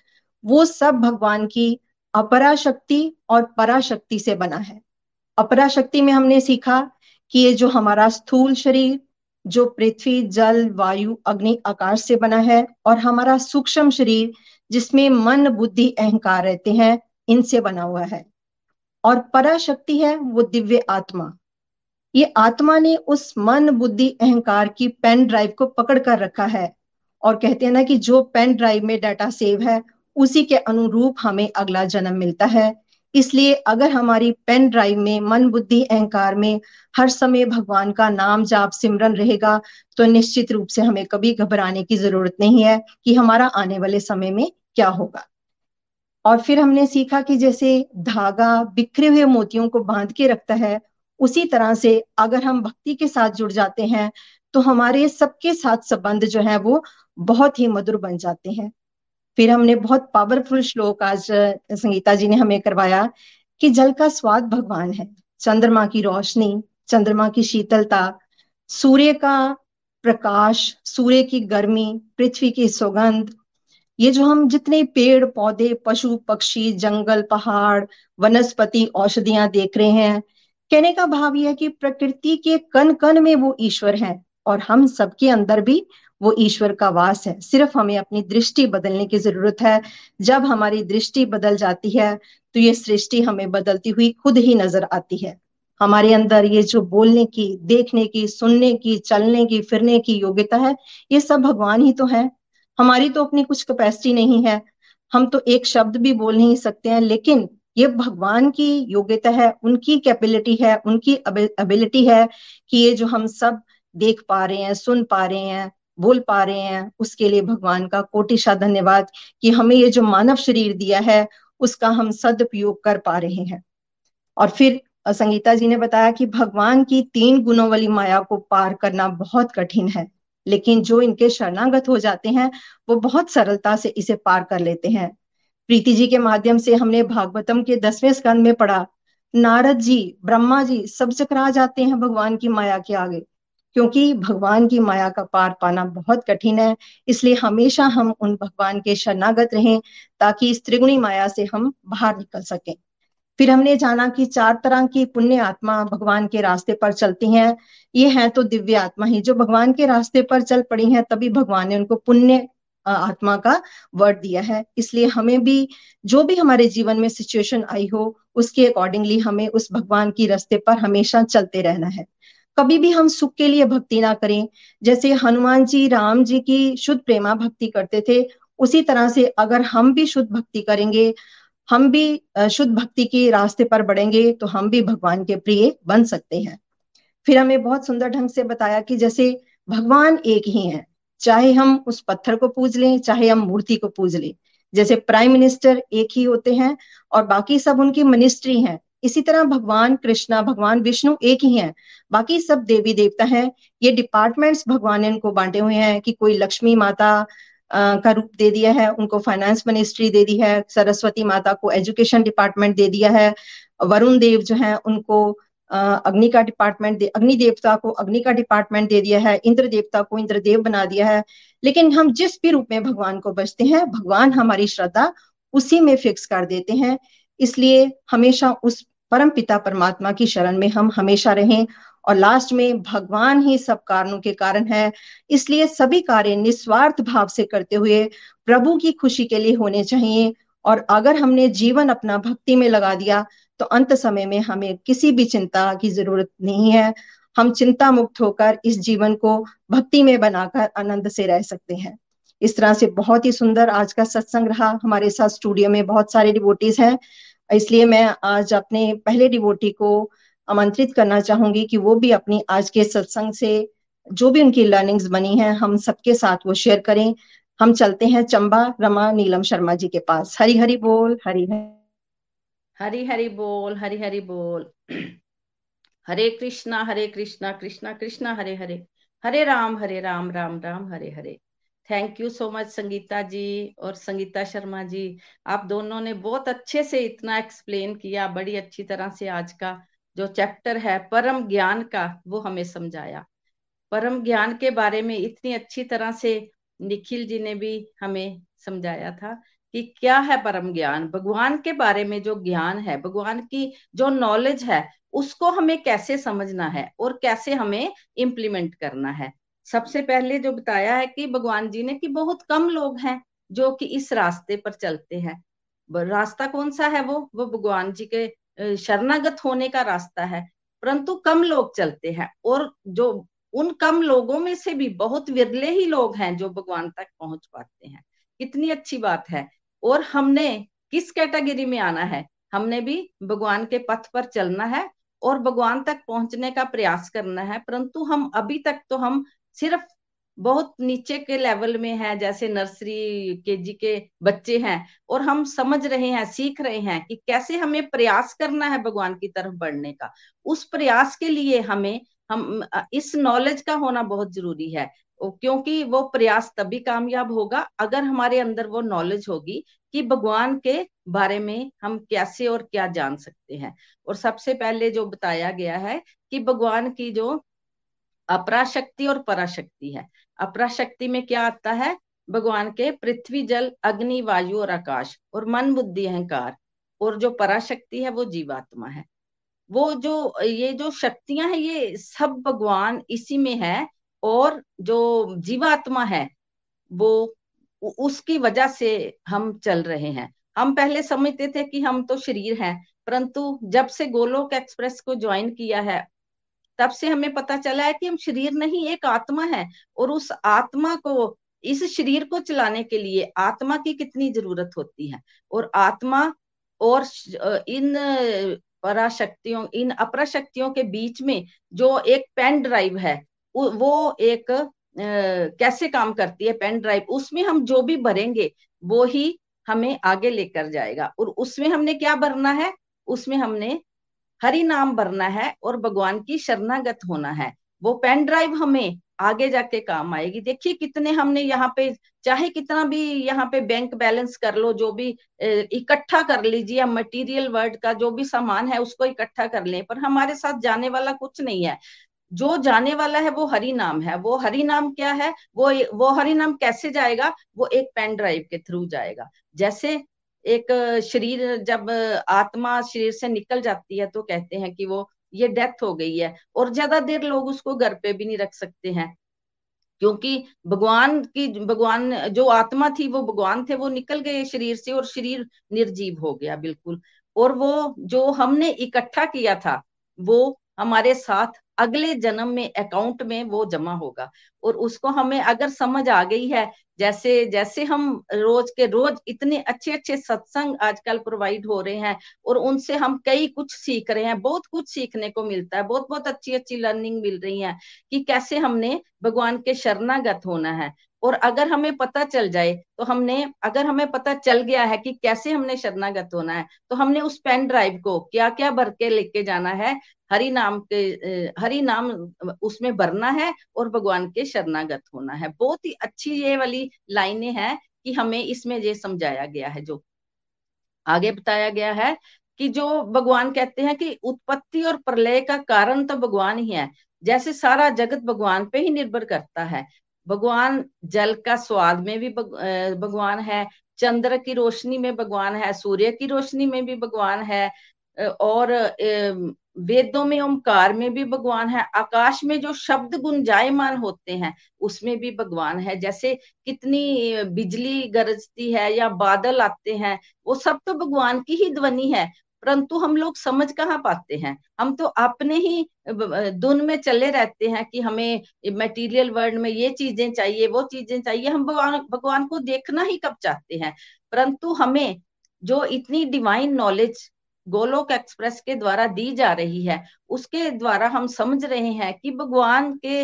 वो सब भगवान की अपरा शक्ति और परा शक्ति से बना है। अपरा शक्ति में हमने सीखा कि ये जो हमारा स्थूल शरीर, जो पृथ्वी, जल, वायु, अग्नि, आकाश से बना है, और हमारा सूक्ष्म शरीर जिसमें मन, बुद्धि, अहंकार रहते हैं, इनसे बना हुआ है। और परा शक्ति है वो दिव्य आत्मा। ये आत्मा ने उस मन, बुद्धि, अहंकार की पेन ड्राइव को पकड़ कर रखा है, और कहते हैं ना कि जो पेन ड्राइव में डाटा सेव है उसी के अनुरूप हमें अगला जन्म मिलता है। इसलिए अगर हमारी पेन ड्राइव में, मन, बुद्धि, अहंकार में हर समय भगवान का नाम, जाप, सिमरन रहेगा तो निश्चित रूप से हमें कभी घबराने की जरूरत नहीं है कि हमारा आने वाले समय में क्या होगा। और फिर हमने सीखा कि जैसे धागा बिखरे हुए मोतियों को बांध के रखता है, उसी तरह से अगर हम भक्ति के साथ जुड़ जाते हैं तो हमारे सबके साथ संबंध जो है वो बहुत ही मधुर बन जाते हैं। फिर हमने बहुत पावरफुल श्लोक आज संगीता जी ने हमें करवाया कि जल का स्वाद भगवान है, चंद्रमा की रोशनी, चंद्रमा की शीतलता, सूर्य का प्रकाश, सूर्य की गर्मी, पृथ्वी की सुगंध, ये जो हम जितने पेड़ पौधे, पशु पक्षी, जंगल, पहाड़, वनस्पति, औषधियां देख रहे हैं, कहने का भाव यह है कि प्रकृति के कण कण में वो ईश्वर है और हम सबके अंदर भी वो ईश्वर का वास है। सिर्फ हमें अपनी दृष्टि बदलने की जरूरत है। जब हमारी दृष्टि बदल जाती है तो ये सृष्टि हमें बदलती हुई खुद ही नजर आती है। हमारे अंदर ये जो बोलने की, देखने की, सुनने की, चलने की, फिरने की योग्यता है, ये सब भगवान ही तो है। हमारी तो अपनी कुछ कैपेसिटी नहीं है, हम तो एक शब्द भी बोल नहीं सकते हैं, लेकिन ये भगवान की योग्यता है, उनकी कैपेबिलिटी है, उनकी एबिलिटी है कि ये जो हम सब देख पा रहे हैं, सुन पा रहे हैं, बोल पा रहे हैं, उसके लिए भगवान का कोटिशा धन्यवाद कि हमें ये जो मानव शरीर दिया है उसका हम सदुपयोग कर पा रहे हैं। और फिर संगीता जी ने बताया कि भगवान की तीन गुणों वाली माया को पार करना बहुत कठिन है, लेकिन जो इनके शरणागत हो जाते हैं वो बहुत सरलता से इसे पार कर लेते हैं। प्रीति जी के माध्यम से हमने भागवतम के दसवें स्कंद में पढ़ा, नारद जी, ब्रह्मा जी सब चकरा जाते हैं भगवान की माया के आगे, क्योंकि भगवान की माया का पार पाना बहुत कठिन है। इसलिए हमेशा हम उन भगवान के शरणागत रहें ताकि इस त्रिगुणी माया से हम बाहर निकल सकें। फिर हमने जाना कि चार तरह की पुण्य आत्मा भगवान के रास्ते पर चलती हैं। ये हैं तो दिव्य आत्मा ही जो भगवान के रास्ते पर चल पड़ी हैं, तभी भगवान ने उनको पुण्य आत्मा का वर्ड दिया है। इसलिए हमें भी जो भी हमारे जीवन में सिचुएशन आई हो उसके अकॉर्डिंगली हमें उस भगवान की रास्ते पर हमेशा चलते रहना है। कभी भी हम सुख के लिए भक्ति ना करें। जैसे हनुमान जी राम जी की शुद्ध प्रेमा भक्ति करते थे, उसी तरह से अगर हम भी शुद्ध भक्ति करेंगे, हम भी शुद्ध भक्ति के रास्ते पर बढ़ेंगे, तो हम भी भगवान के प्रिय बन सकते हैं। फिर हमें बहुत सुंदर ढंग से बताया कि जैसे भगवान एक ही हैं, चाहे हम उस पत्थर को पूज लें, चाहे हम मूर्ति को पूज लें। जैसे प्राइम मिनिस्टर एक ही होते हैं और बाकी सब उनकी मिनिस्ट्री हैं, इसी तरह भगवान कृष्णा, भगवान विष्णु एक ही हैं, बाकी सब देवी देवता हैं। ये डिपार्टमेंट्स भगवान ने उनको बांटे हुए हैं कि कोई लक्ष्मी माता आ, का रूप दे दिया है, उनको फाइनेंस मिनिस्ट्री दे दी है, सरस्वती माता को एजुकेशन डिपार्टमेंट दे दिया है, वरुण देव जो हैं उनको अग्नि का डिपार्टमेंट दे अग्नि देवता को अग्नि का डिपार्टमेंट दे दिया है, इंद्र देवता को इंद्रदेव बना दिया है। लेकिन हम जिस भी रूप में भगवान को बचते हैं, भगवान हमारी श्रद्धा उसी में फिक्स कर देते हैं। इसलिए हमेशा उस परम पिता परमात्मा की शरण में हम हमेशा रहें। और लास्ट में भगवान ही सब कारणों के कारण है, इसलिए सभी कार्य निस्वार्थ भाव से करते हुए प्रभु की खुशी के लिए होने चाहिए। और अगर हमने जीवन अपना भक्ति में लगा दिया तो अंत समय में हमें किसी भी चिंता की जरूरत नहीं है। हम चिंता मुक्त होकर इस जीवन को भक्ति में बनाकर आनंद से रह सकते हैं। इस तरह से बहुत ही सुंदर आज का सत्संग रहा। हमारे साथ स्टूडियो में बहुत सारे डिवोटीज हैं, इसलिए मैं आज अपने पहले डिवोटी को आमंत्रित करना चाहूंगी कि वो भी अपनी आज के सत्संग से जो भी उनकी लर्निंग्स बनी है हम सबके साथ वो शेयर करें। हम चलते हैं चंबा, रमा नीलम शर्मा जी के पास। हरि हरि बोल, हरि हरि हरि बोल, हरि हरि बोल। Hare Krishna Hare Krishna, Krishna Krishna Hare Hare, Hare Ram Hare Ram, Ram Ram Hare Hare. Thank you so much Sangeeta ji और संगीता शर्मा जी, आप दोनों ने बहुत अच्छे से इतना एक्सप्लेन किया, बड़ी अच्छी तरह से आज का जो चैप्टर है परम ज्ञान का वो हमें समझाया। परम ज्ञान के बारे में इतनी अच्छी तरह से निखिल जी ने भी हमें समझाया था कि क्या है परम ज्ञान, भगवान के बारे में जो ज्ञान है, भगवान की जो नॉलेज है उसको हमें कैसे समझना है और कैसे हमें इम्प्लीमेंट करना है। सबसे पहले जो बताया है कि भगवान जी ने कि बहुत कम लोग हैं जो कि इस रास्ते पर चलते हैं। रास्ता कौन सा है? वो वो भगवान जी के शरणागत होने का रास्ता है, परंतु कम लोग चलते हैं। और जो उन कम लोगों में से भी बहुत विरले ही लोग हैं जो भगवान तक पहुंच पाते हैं। कितनी अच्छी बात है। और हमने किस कैटेगरी में आना है? हमने भी भगवान के पथ पर चलना है और भगवान तक पहुंचने का प्रयास करना है। परंतु हम अभी तक तो हम सिर्फ बहुत नीचे के लेवल में है, जैसे नर्सरी केजी के बच्चे हैं, और हम समझ रहे हैं, सीख रहे हैं कि कैसे हमें प्रयास करना है भगवान की तरफ बढ़ने का। उस प्रयास के लिए हमें हम इस नॉलेज का होना बहुत जरूरी है, क्योंकि वो प्रयास तभी कामयाब होगा अगर हमारे अंदर वो नॉलेज होगी कि भगवान के बारे में हम कैसे और क्या जान सकते हैं। और सबसे पहले जो बताया गया है कि भगवान की जो अपरा शक्ति और परा शक्ति है। अपरा शक्ति में क्या आता है? भगवान के पृथ्वी, जल, अग्नि, वायु और आकाश, और मन, बुद्धि, अहंकार। और जो परा शक्ति है वो जीवात्मा है। वो जो ये जो शक्तियां हैं ये सब भगवान इसी में है। और जो जीवात्मा है वो उसकी वजह से हम चल रहे हैं। हम पहले समझते थे कि हम तो शरीर हैं, परंतु जब से गोलोक एक्सप्रेस को ज्वाइन किया है तब से हमें पता चला है कि हम शरीर नहीं, एक आत्मा है। और उस आत्मा को, इस शरीर को चलाने के लिए आत्मा की कितनी जरूरत होती है। और आत्मा और इन पराशक्तियों, इन अपराशक्तियों के बीच में जो एक पेन ड्राइव है वो एक आ, कैसे काम करती है पेन ड्राइव। उसमें हम जो भी भरेंगे वो ही हमें आगे लेकर जाएगा। और उसमें हमने क्या भरना है, उसमें हमने हरि नाम भरना है और भगवान की शरणागत होना है। वो पेन ड्राइव हमें आगे जाके काम आएगी। देखिए कितने हमने यहाँ पे, चाहे कितना भी यहाँ पे बैंक बैलेंस कर लो, जो भी इकट्ठा कर लीजिए, या मटेरियल वर्ल्ड का जो भी सामान है उसको इकट्ठा कर लें, पर हमारे साथ जाने वाला कुछ नहीं है। जो जाने वाला है वो हरि नाम है। वो हरि नाम क्या है, वो वो हरि नाम कैसे जाएगा, वो एक पेन ड्राइव के थ्रू जाएगा। जैसे एक शरीर, जब आत्मा शरीर से निकल जाती है तो कहते हैं कि वो ये डेथ हो गई है, और ज्यादा देर लोग उसको घर पे भी नहीं रख सकते हैं, क्योंकि भगवान की भगवान जो आत्मा थी वो भगवान थे, वो निकल गए शरीर से और शरीर निर्जीव हो गया बिल्कुल। और वो जो हमने इकट्ठा किया था वो हमारे साथ अगले जन्म में अकाउंट में वो जमा होगा। और उसको हमें अगर समझ आ गई है, जैसे जैसे हम रोज के रोज इतने अच्छे अच्छे सत्संग आजकल प्रोवाइड हो रहे हैं और उनसे हम कई कुछ सीख रहे हैं, बहुत कुछ सीखने को मिलता है, बहुत बहुत अच्छी अच्छी लर्निंग मिल रही है कि कैसे हमने भगवान के शरणागत होना है। और अगर हमें पता चल जाए तो हमने अगर हमें पता चल गया है कि कैसे हमने शरणागत होना है, तो हमने उस पेन ड्राइव को क्या क्या भर के लेके जाना है, हरि नाम के हरि नाम उसमें भरना है और भगवान के शरणागत होना है। बहुत ही अच्छी ये वाली लाइनें हैं कि हमें इसमें ये समझाया गया है, जो आगे बताया गया है कि जो भगवान कहते हैं कि उत्पत्ति और प्रलय का कारण तो भगवान ही है। जैसे सारा जगत भगवान पे ही निर्भर करता है। भगवान जल का स्वाद में भी भगवान है, चंद्र की रोशनी में भगवान है, सूर्य की रोशनी में भी भगवान है, और वेदों में ओंकार में भी भगवान है, आकाश में जो शब्द गुंजायमान होते हैं उसमें भी भगवान है। जैसे कितनी बिजली गरजती है या बादल आते हैं, वो सब तो भगवान की ही ध्वनि है, परंतु हम लोग समझ कहाँ पाते हैं। हम तो अपने ही धुन में चले रहते हैं कि हमें मटेरियल वर्ल्ड में ये चीजें चाहिए, वो चीजें चाहिए। हम भगवान भगवान को देखना ही कब चाहते हैं, परंतु हमें जो इतनी डिवाइन नॉलेज गोलोक एक्सप्रेस के द्वारा दी जा रही है, उसके द्वारा हम समझ रहे हैं कि भगवान के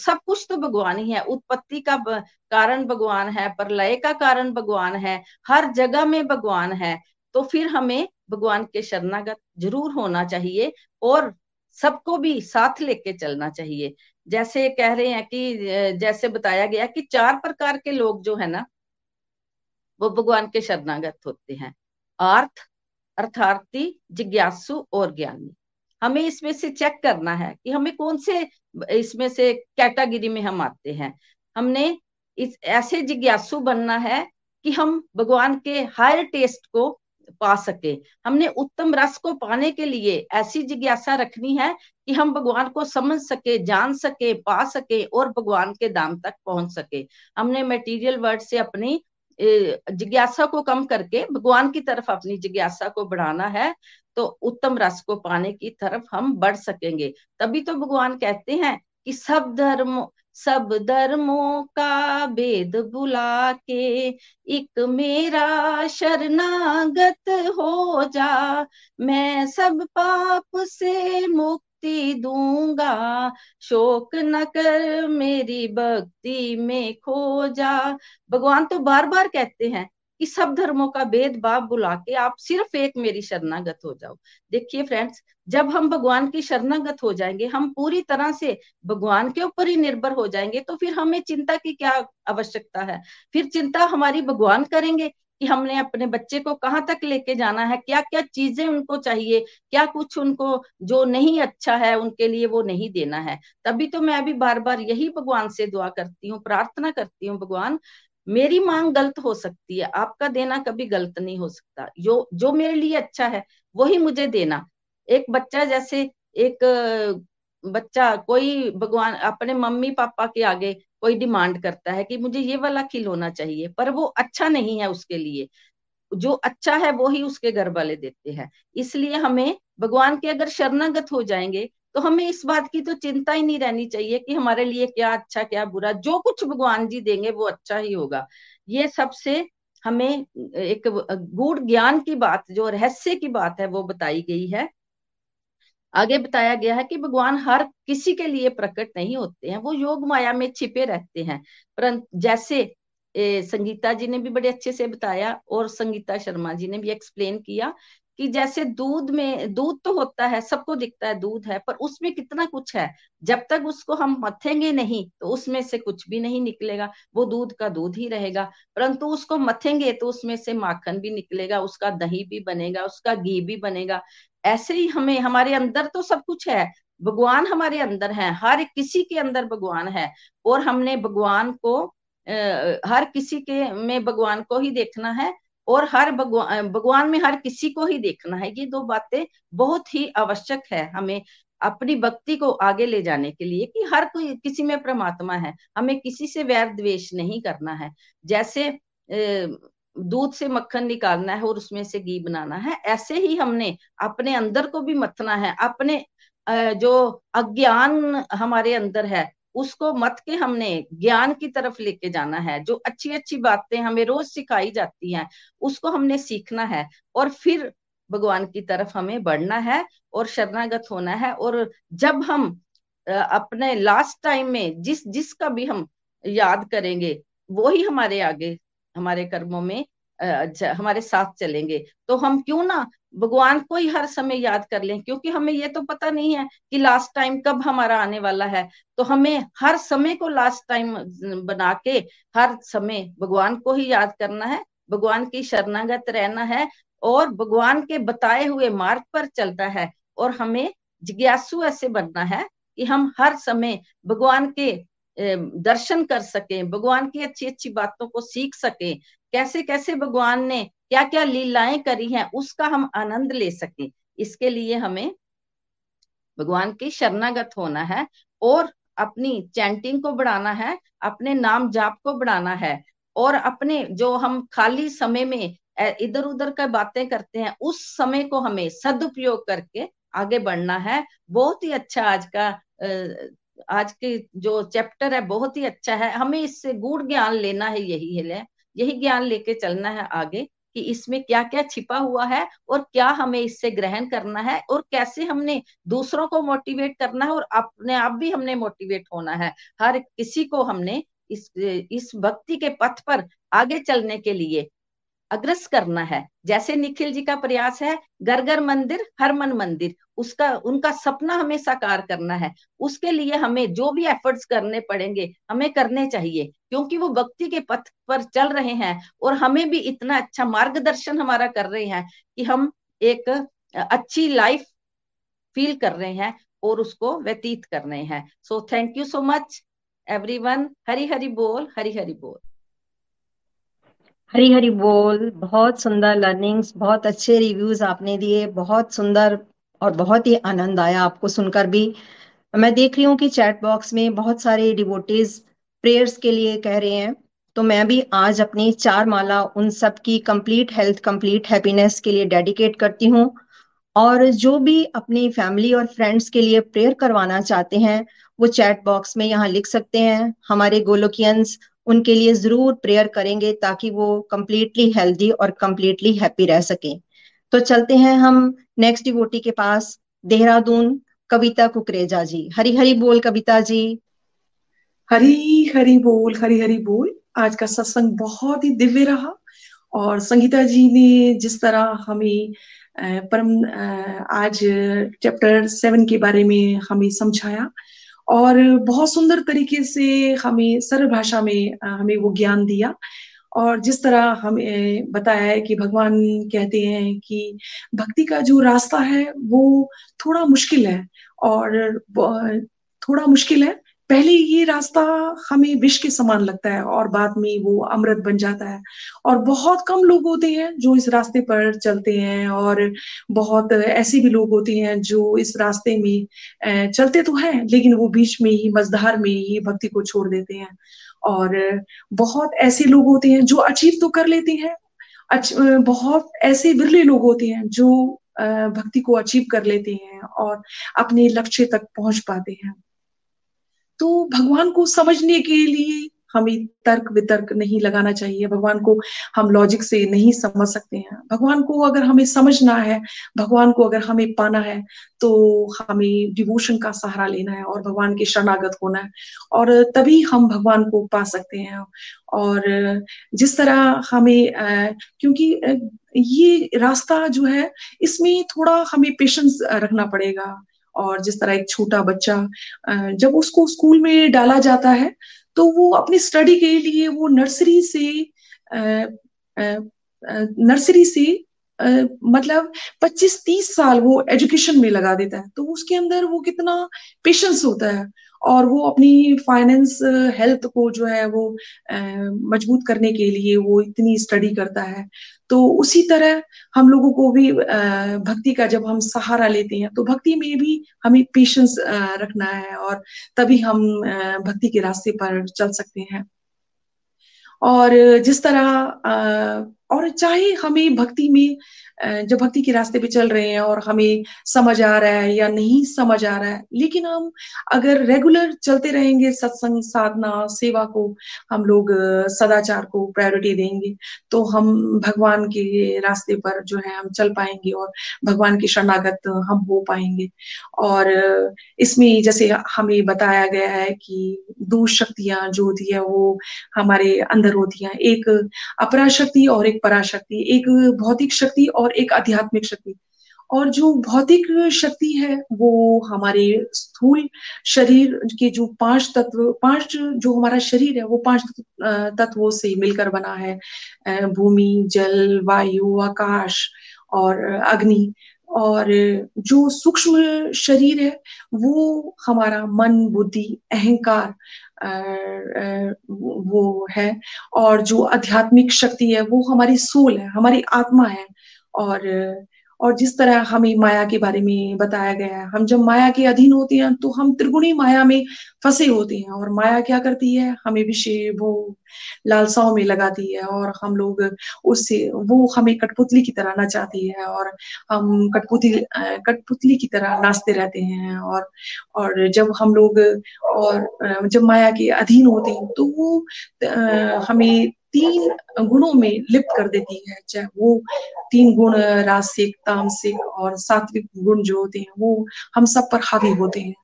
सब कुछ तो भगवान ही है। उत्पत्ति का कारण भगवान है, प्रलय का कारण भगवान है, हर जगह में भगवान है। तो फिर हमें भगवान के शरणागत जरूर होना चाहिए और सबको भी साथ लेके चलना चाहिए। जैसे कह रहे हैं कि जैसे बताया गया कि चार प्रकार के लोग जो है ना वो भगवान के शरणागत होते हैं, आर्त, अर्थार्थी, जिज्ञासु और ज्ञानी। हमें इसमें से चेक करना है कि हमें कौन से इसमें से कैटेगरी में हम आते हैं। हमने इस ऐसे जिज्ञासु बनना है कि हम भगवान के हायर टेस्ट को पा सके। हमने उत्तम रस को पाने के लिए ऐसी जिज्ञासा रखनी है कि हम भगवान को समझ सके, जान सके, पा सके और भगवान के दाम तक पहुंच सके। हमने मटेरियल वर्ल्ड से अपनी जिज्ञासा को कम करके भगवान की तरफ अपनी जिज्ञासा को बढ़ाना है, तो उत्तम रस को पाने की तरफ हम बढ़ सकेंगे। तभी तो भगवान कहते हैं कि सब धर्मों सब धर्मों का भेद बुला के एक मेरा शरणागत हो जा, मैं सब पाप से मुक्त दूंगा, शोक न कर मेरी भक्ति में खो जा। भगवान तो बार बार कहते हैं कि सब धर्मों का भेदभाव बुला के आप सिर्फ एक मेरी शरणागत हो जाओ। देखिए फ्रेंड्स, जब हम भगवान की शरणागत हो जाएंगे, हम पूरी तरह से भगवान के ऊपर ही निर्भर हो जाएंगे, तो फिर हमें चिंता की क्या आवश्यकता है। फिर चिंता हमारी भगवान करेंगे कि हमने अपने बच्चे को कहाँ तक लेके जाना है, क्या क्या चीजें उनको चाहिए, क्या कुछ उनको जो नहीं अच्छा है उनके लिए वो नहीं देना है। तभी तो मैं भी बार बार यही भगवान से दुआ करती हूँ, प्रार्थना करती हूँ, भगवान मेरी मांग गलत हो सकती है, आपका देना कभी गलत नहीं हो सकता, जो जो मेरे लिए अच्छा है वही मुझे देना। एक बच्चा, जैसे एक बच्चा कोई भगवान अपने मम्मी पापा के आगे कोई डिमांड करता है कि मुझे ये वाला खिलौना चाहिए, पर वो अच्छा नहीं है उसके लिए, जो अच्छा है वो ही उसके घर वाले देते हैं। इसलिए हमें भगवान के अगर शरणागत हो जाएंगे तो हमें इस बात की तो चिंता ही नहीं रहनी चाहिए कि हमारे लिए क्या अच्छा क्या बुरा, जो कुछ भगवान जी देंगे वो अच्छा ही होगा। ये सबसे हमें एक गूढ़ ज्ञान की बात, जो रहस्य की बात है वो बताई गई है। आगे बताया गया है कि भगवान हर किसी के लिए प्रकट नहीं होते हैं, वो योग माया में छिपे रहते हैं। परंतु जैसे संगीता जी ने भी बड़े अच्छे से बताया और संगीता शर्मा जी ने भी एक्सप्लेन किया कि जैसे दूध में दूध तो होता है, सबको दिखता है दूध है, पर उसमें कितना कुछ है। जब तक उसको हम मथेंगे नहीं तो उसमें से कुछ भी नहीं निकलेगा, वो दूध का दूध ही रहेगा। परंतु उसको मथेंगे तो उसमें से माखन भी निकलेगा, उसका दही भी बनेगा, उसका घी भी बनेगा। ऐसे ही हमें, हमारे अंदर तो सब कुछ है, भगवान हमारे अंदर है, हर किसी के अंदर भगवान है। और हमने भगवान को अः हर किसी के में भगवान को ही देखना है और हर भगवान भगवान में हर किसी को ही देखना है। ये दो बातें बहुत ही आवश्यक है हमें अपनी भक्ति को आगे ले जाने के लिए कि हर कोई किसी में परमात्मा है, हमें किसी से वैर द्वेष नहीं करना है। जैसे दूध से मक्खन निकालना है और उसमें से घी बनाना है, ऐसे ही हमने अपने अंदर को भी मथना है। अपने जो अज्ञान हमारे अंदर है उसको मत के हमने ज्ञान की तरफ लेके जाना है। जो अच्छी अच्छी बातें हमें रोज सिखाई जाती हैं उसको हमने सीखना है और फिर भगवान की तरफ हमें बढ़ना है और शरणागत होना है। और जब हम अपने लास्ट टाइम में जिस जिसका भी हम याद करेंगे वो ही हमारे आगे हमारे कर्मों में हमारे साथ चलेंगे। तो हम क्यों ना भगवान को ही हर समय याद कर लें, क्योंकि हमें ये तो पता नहीं है कि लास्ट टाइम कब हमारा आने वाला है। तो हमें हर समय को लास्ट टाइम बना के हर समय भगवान को ही याद करना है, भगवान की शरणागत रहना है और भगवान के बताए हुए मार्ग पर चलता है। और हमें जिज्ञासु ऐसे बनना है कि हम हर समय भगवान के दर्शन कर सकें, भगवान की अच्छी अच्छी बातों को सीख सकें, कैसे कैसे भगवान ने क्या क्या लीलाएं करी हैं उसका हम आनंद ले सकें। इसके लिए हमें भगवान की शरणागत होना है और अपनी चैंटिंग को बढ़ाना है, अपने नाम जाप को बढ़ाना है और अपने जो हम खाली समय में इधर उधर का बातें करते हैं उस समय को हमें सदुपयोग करके आगे बढ़ना है। बहुत ही अच्छा आज का आज के जो चैप्टर है बहुत ही अच्छा है, हमें इससे गूढ़ ज्ञान लेना है। यही है यही ज्ञान लेके चलना है आगे कि इसमें क्या क्या छिपा हुआ है और क्या हमें इससे ग्रहण करना है और कैसे हमने दूसरों को मोटिवेट करना है और अपने आप भी हमने मोटिवेट होना है। हर किसी को हमने इस इस भक्ति के पथ पर आगे चलने के लिए अग्रसर करना है। जैसे निखिल जी का प्रयास है घर घर मंदिर हर मन मंदिर, उसका उनका सपना हमें साकार करना है। उसके लिए हमें जो भी एफर्ट्स करने पड़ेंगे हमें करने चाहिए, क्योंकि वो भक्ति के पथ पर चल रहे हैं और हमें भी इतना अच्छा मार्गदर्शन हमारा कर रहे हैं कि हम एक अच्छी लाइफ फील कर रहे हैं और उसको व्यतीत कर रहे हैं। So thank you so much everyone. Hari Hari बोल, हरि हरि बोल, हरी हरी बोल। बहुत सुंदर लर्निंग्स, बहुत अच्छे रिव्यूज आपने दिए, बहुत सुंदर और बहुत ही आनंद आया आपको सुनकर भी। मैं देख रही हूँ कि चैट बॉक्स में बहुत सारे डिवोटीज प्रेयर्स के लिए कह रहे हैं, तो मैं भी आज अपनी चार माला उन सब की कंप्लीट हेल्थ कंप्लीट हैप्पीनेस के लिए डेडिकेट करती हूँ। और जो भी अपनी फैमिली और फ्रेंड्स के लिए प्रेयर करवाना चाहते हैं वो चैट बॉक्स में यहाँ लिख सकते हैं। हमारे गोलोकियंस उनके लिए जरूर प्रेयर करेंगे ताकि वो कंप्लीटली हेल्दी और कंप्लीटली हैप्पी रह सके। तो चलते हैं हम नेक्स्ट डिवोटी के पास, देहरादून, कविता कुकरेजा जी। हरी हरी बोल कविता जी। हरी हरी बोल, हरी हरी बोल। आज का सत्संग बहुत ही दिव्य रहा और संगीता जी ने जिस तरह हमें परम आज चैप्टर सेवन के बारे में हमें समझाया और बहुत सुंदर तरीके से हमें सरल भाषा में हमें वो ज्ञान दिया। और जिस तरह हमें बताया है कि भगवान कहते हैं कि भक्ति का जो रास्ता है वो थोड़ा मुश्किल है और थोड़ा मुश्किल है। पहले ये रास्ता हमें विष के समान लगता है और बाद में वो अमृत बन जाता है और बहुत कम लोग होते हैं जो इस रास्ते पर चलते हैं और बहुत ऐसे भी लोग होते हैं जो इस रास्ते में चलते तो हैं लेकिन वो बीच में ही मझधार में ही भक्ति को छोड़ देते हैं। और बहुत ऐसे लोग होते हैं जो अचीव तो कर लेते हैं, बहुत ऐसे बिरले लोग होते हैं जो भक्ति को अचीव कर लेते हैं और अपने लक्ष्य तक पहुंच पाते हैं। तो भगवान को समझने के लिए हमें तर्क वितर्क नहीं लगाना चाहिए। भगवान को हम लॉजिक से नहीं समझ सकते हैं। भगवान को अगर हमें समझना है, भगवान को अगर हमें पाना है, तो हमें डिवोशन का सहारा लेना है और भगवान के शरणागत होना है, और तभी हम भगवान को पा सकते हैं। और जिस तरह हमें, क्योंकि ये रास्ता जो है इसमें थोड़ा हमें पेशेंस रखना पड़ेगा। और जिस तरह एक छोटा बच्चा जब उसको स्कूल में डाला जाता है तो वो अपनी स्टडी के लिए वो नर्सरी से नर्सरी से मतलब पच्चीस तीस साल वो एजुकेशन में लगा देता है, तो उसके अंदर वो कितना पेशेंस होता है, और वो अपनी फाइनेंस हेल्थ को जो है वो मजबूत करने के लिए वो इतनी स्टडी करता है। तो उसी तरह हम लोगों को भी भक्ति का जब हम सहारा लेते हैं तो भक्ति में भी हमें पेशेंस रखना है, और तभी हम भक्ति के रास्ते पर चल सकते हैं। और जिस तरह, और चाहे हमें भक्ति में, जब भक्ति के रास्ते पे चल रहे हैं और हमें समझ आ रहा है या नहीं समझ आ रहा है, लेकिन हम अगर रेगुलर चलते रहेंगे सत्संग, साधना, सेवा को, हम लोग सदाचार को प्रायोरिटी देंगे, तो हम भगवान के रास्ते पर जो है हम चल पाएंगे और भगवान के शरणागत हम हो पाएंगे। और इसमें जैसे हमें बताया गया है कि दो शक्तियां जो होती है वो हमारे अंदर होती हैं, एक अपरा शक्ति और एक परा शक्ति, एक भौतिक शक्ति और एक आध्यात्मिक शक्ति। और जो भौतिक शक्ति है वो हमारे स्थूल शरीर के जो पांच तत्व, पांच जो हमारा शरीर है वो पांच तत्वों से मिलकर बना है, भूमि, जल, वायु, आकाश और अग्नि। और जो सूक्ष्म शरीर है वो हमारा मन, बुद्धि, अहंकार वो है। और जो आध्यात्मिक शक्ति है वो हमारी सोल है, हमारी आत्मा है। और और जिस तरह हमें माया के बारे में बताया गया है, हम जब माया के अधीन होते हैं तो हम त्रिगुणी माया में फंसे होते हैं। और माया क्या करती है, हमें विषय, भोग, लालसाओं में लगाती है, और हम लोग उससे, वो हमें कठपुतली की तरह नचाती है और हम कठपुतली कठपुतली की तरह नाचते रहते हैं। और और जब हम लोग और जब माया के अधीन होते हैं तो वो हमें तीन गुणों में लिप्त कर देती है, चाहे वो तीन गुण रासिक, तामसिक और सात्विक गुण जो होते हैं वो हम सब पर हावी होते हैं।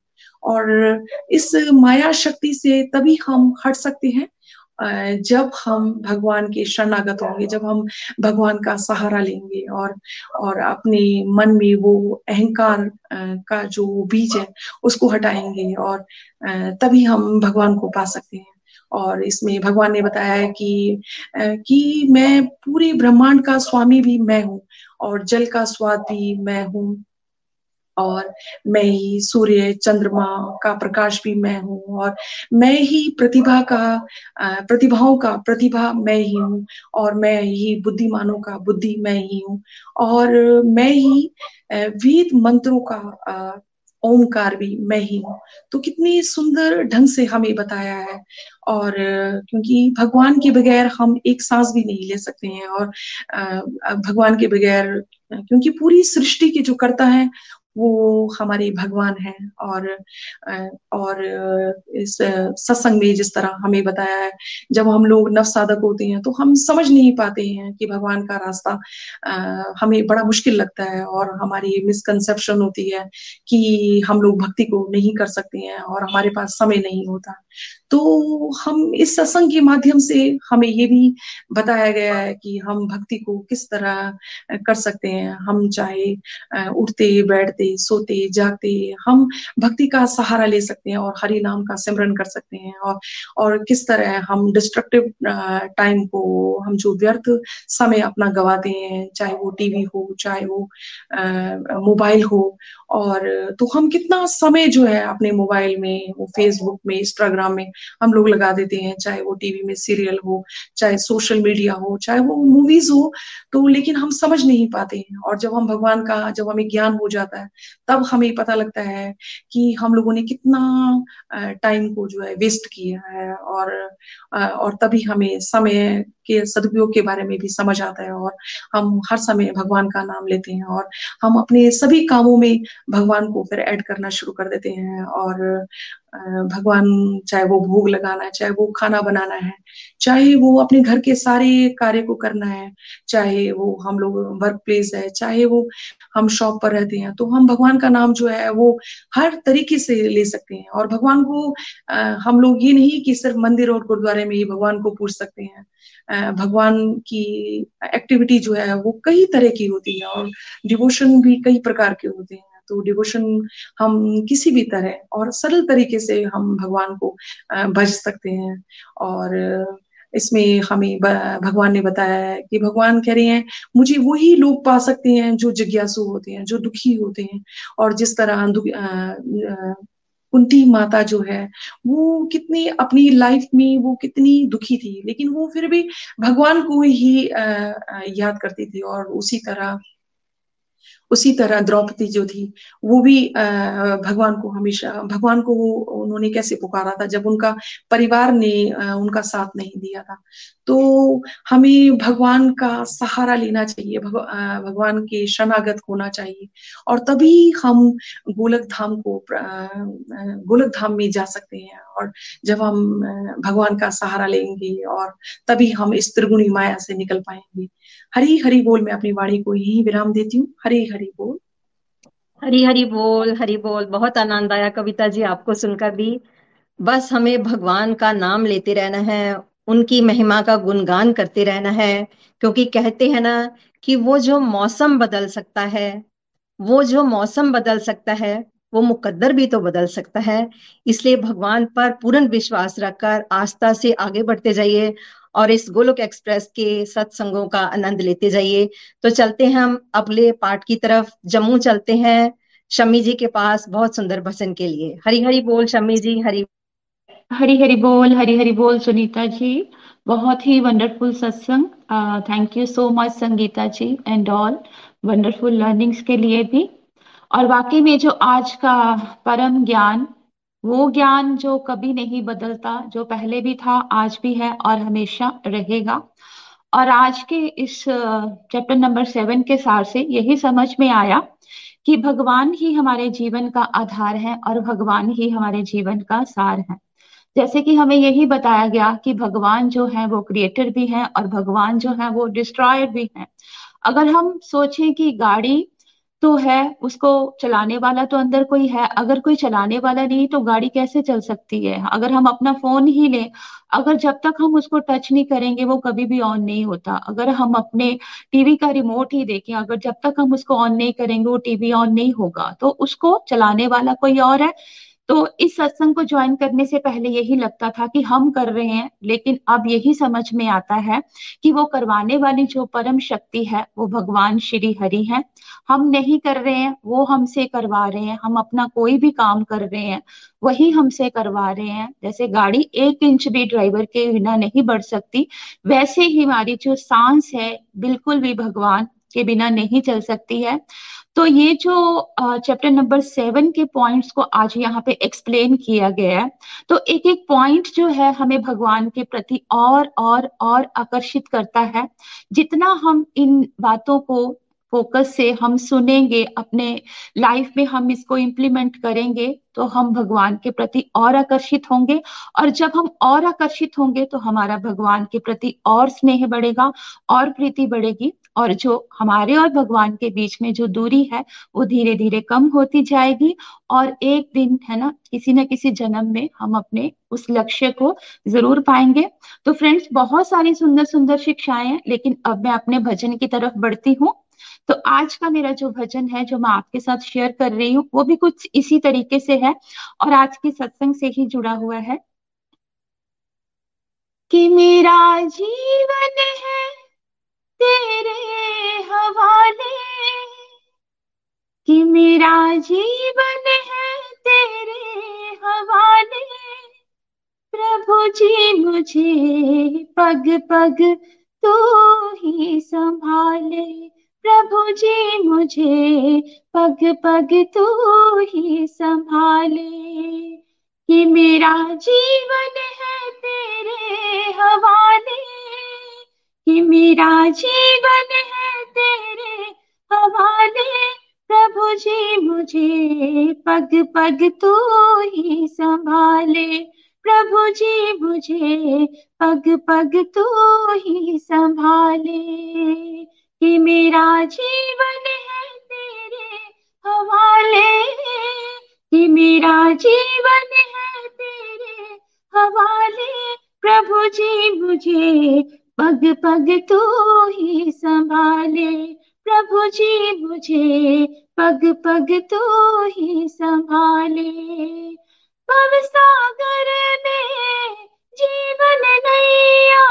और इस माया शक्ति से तभी हम हट सकते हैं जब हम भगवान के शरणागत होंगे, जब हम भगवान का सहारा लेंगे। और और अपने मन में वो अहंकार का जो बीज है उसको हटाएंगे, और तभी हम भगवान को पा सकते हैं। और इसमें भगवान ने बताया है कि कि मैं पूरे ब्रह्मांड का स्वामी भी मैं हूँ, और जल का स्वाद भी मैं हूँ, और मैं ही सूर्य चंद्रमा का प्रकाश भी मैं हूँ, और मैं ही प्रतिभा का प्रतिभाओं का प्रतिभा मैं ही हूँ, और मैं ही बुद्धिमानों का बुद्धि मैं ही हूँ, और मैं ही वेद मंत्रों का ओंकार भी मैं ही हूँ। तो कितनी सुंदर ढंग से हमें बताया है। और क्योंकि भगवान के बगैर हम एक सांस भी नहीं ले सकते हैं, और भगवान के बगैर, क्योंकि पूरी सृष्टि के जो कर्ता है वो हमारे भगवान हैं। और और इस सत्संग में जिस तरह हमें बताया है, जब हम लोग नवसाधक होते हैं तो हम समझ नहीं पाते हैं कि भगवान का रास्ता हमें बड़ा मुश्किल लगता है, और हमारी मिसकंसेप्शन होती है कि हम लोग भक्ति को नहीं कर सकते हैं और हमारे पास समय नहीं होता। तो हम इस सत्संग के माध्यम से, हमें ये भी बताया गया है कि हम भक्ति को किस तरह कर सकते हैं। हम चाहे उठते, बैठते, सोते, जागते, हम भक्ति का सहारा ले सकते हैं और हरि नाम का सिमरन कर सकते हैं। और और किस तरह हम डिस्ट्रक्टिव टाइम को, हम जो व्यर्थ समय अपना गवाते हैं, चाहे वो टीवी हो, चाहे वो मोबाइल हो, और तो हम कितना समय जो है अपने मोबाइल में, वो फेसबुक में, इंस्टाग्राम में हम लोग लगा देते हैं, चाहे वो टीवी में सीरियल हो, चाहे सोशल मीडिया हो, चाहे वो मूवीज हो। तो लेकिन हम समझ नहीं पाते हैं। और जब हम भगवान का, जब हमें ज्ञान हो जाता है, तब हमें पता लगता है कि हम लोगों ने कितना टाइम को जो है वेस्ट किया है। और और तभी हमें समय के सदुपयोग के बारे में भी समझ आता है, और हम हर समय भगवान का नाम लेते हैं, और हम अपने सभी कामों में भगवान को फिर ऐड करना शुरू कर देते हैं। और भगवान, चाहे वो भोग लगाना है, चाहे वो खाना बनाना है, चाहे वो अपने घर के सारे कार्य को करना है, चाहे वो हम लोग वर्क प्लेस है, चाहे वो हम शॉप पर रहते हैं, तो हम भगवान का नाम जो है वो हर तरीके से ले सकते हैं। और भगवान को हम लोग ये नहीं कि सिर्फ मंदिर और गुरुद्वारे में ही भगवान को पूज सकते हैं, भगवान की एक्टिविटी जो है वो कई तरह की होती है और डिवोशन भी कई प्रकार के होते हैं। तो डिवोशन हम किसी भी तरह और सरल तरीके से हम भगवान को भज सकते हैं। और इसमें हमें भगवान ने बताया है कि भगवान कह रहे हैं मुझे वही लोग पा सकते हैं जो जिज्ञासु होते हैं, जो दुखी होते हैं। और जिस तरह कुंती माता जो है वो कितनी अपनी लाइफ में वो कितनी दुखी थी, लेकिन वो फिर भी भगवान को ही याद करती थी। और उसी तरह उसी तरह द्रौपदी जो थी वो भी भगवान को हमेशा, भगवान को वो उन्होंने कैसे पुकारा था जब उनका परिवार ने उनका साथ नहीं दिया था। तो हमें भगवान का सहारा लेना चाहिए, भगवान के शरणागत होना चाहिए, और तभी हम गोलोक धाम को गोलोक धाम में जा सकते हैं। और जब हम भगवान का सहारा लेंगे और तभी हम इस त्रिगुणी माया से निकल पाएंगे। हरी हरी बोल। मैं अपनी वाणी को यही विराम देती हूँ। हरी हरी बोल। हरी हरी बोल। हरी बोल। बहुत आनंद आया कविता जी आपको सुनकर भी। बस हमें भगवान का नाम लेते रहना है, उनकी महिमा का गुणगान करते रहना है, क्योंकि कहते हैं ना कि वो जो मौसम बदल सकता है, वो जो मौसम बदल सकता है वो मुकद्दर भी तो बदल सकता है। इसलिए भगवान पर पूर्ण विश्वास रखकर आस्था से आगे बढ़ते जाइए और इस गोलोक एक्सप्रेस के सत्संगों का आनंद लेते जाइए। तो चलते हैं हम अगले पाठ की तरफ। जम्मू चलते हैं शमी जी के पास बहुत सुंदर भजन के लिए। हरी हरी बोल शमी जी। हरी हरी हरी बोल। हरी हरी बोल सुनीता जी। बहुत ही wonderful satsang. Thank you so much Sangeeta ji and all wonderful learnings के लिए भी। और वाकई में जो आज का परम ज्ञान, वो ज्ञान जो कभी नहीं बदलता, जो पहले भी था, आज भी है और हमेशा रहेगा। और आज के इस चैप्टर नंबर सेवन के सार से यही समझ में आया कि भगवान ही हमारे जीवन का आधार है और भगवान ही हमारे जीवन का सार है। जैसे कि हमें यही बताया गया कि भगवान जो है वो क्रिएटर भी है और भगवान जो है वो डिस्ट्रॉयर भी है। अगर हम सोचें कि गाड़ी तो है, उसको चलाने वाला तो अंदर कोई है, अगर कोई चलाने वाला नहीं तो गाड़ी कैसे चल सकती है। अगर हम अपना फोन ही लें, अगर जब तक हम उसको टच नहीं करेंगे वो कभी भी ऑन नहीं होता। अगर हम अपने टीवी का रिमोट ही देखें, अगर जब तक हम उसको ऑन नहीं करेंगे वो टीवी ऑन नहीं होगा, तो उसको चलाने वाला कोई और है। तो इस सत्संग को ज्वाइन करने से पहले यही लगता था कि हम कर रहे हैं, लेकिन अब यही समझ में आता है कि वो करवाने वाली जो परम शक्ति है वो भगवान श्री हरि है। हम नहीं कर रहे हैं, वो हमसे करवा रहे हैं। हम अपना कोई भी काम कर रहे हैं, वही हमसे करवा रहे हैं। जैसे गाड़ी एक इंच भी ड्राइवर के बिना नहीं बढ़ सकती, वैसे ही हमारी जो सांस है बिल्कुल भी भगवान के बिना नहीं चल सकती है। तो ये जो चैप्टर नंबर सेवन के पॉइंट्स को आज यहाँ पे एक्सप्लेन किया गया है, तो एक एक पॉइंट जो है हमें भगवान के प्रति और और और आकर्षित करता है। जितना हम इन बातों को फोकस से हम सुनेंगे, अपने लाइफ में हम इसको इम्प्लीमेंट करेंगे, तो हम भगवान के प्रति और आकर्षित होंगे। और जब हम और आकर्षित होंगे तो हमारा भगवान के प्रति और स्नेह बढ़ेगा और प्रीति बढ़ेगी, और जो हमारे और भगवान के बीच में जो दूरी है वो धीरे धीरे कम होती जाएगी। और एक दिन है ना, किसी ना किसी जन्म में हम अपने उस लक्ष्य को जरूर पाएंगे। तो फ्रेंड्स, बहुत सारी सुंदर सुंदर शिक्षाएं हैं, लेकिन अब मैं अपने भजन की तरफ बढ़ती हूँ। तो आज का मेरा जो भजन है जो मैं आपके साथ शेयर कर रही हूँ वो भी कुछ इसी तरीके से है और आज के सत्संग से ही जुड़ा हुआ है। कि मेरा जीवन है तेरे हवाले, कि मेरा जीवन है तेरे हवाले, प्रभु जी मुझे पग पग तू ही संभाले, प्रभु जी मुझे पग पग तू ही संभाले। कि मेरा जीवन है तेरे हवाले, कि मेरा जीवन है तेरे हवाले, बुझे मुझे, पग पग तू ही संभाले। प्रभु जी मुझे पग पग तू ही संभाले। कि मेरा जीवन है तेरे हवाले, कि मेरा जीवन है तेरे हवाले। प्रभु जी मुझे पग पग तू ही संभाले। प्रभु जी मुझे पग पग तू ही संभाले। भव सागर में जीवन नैया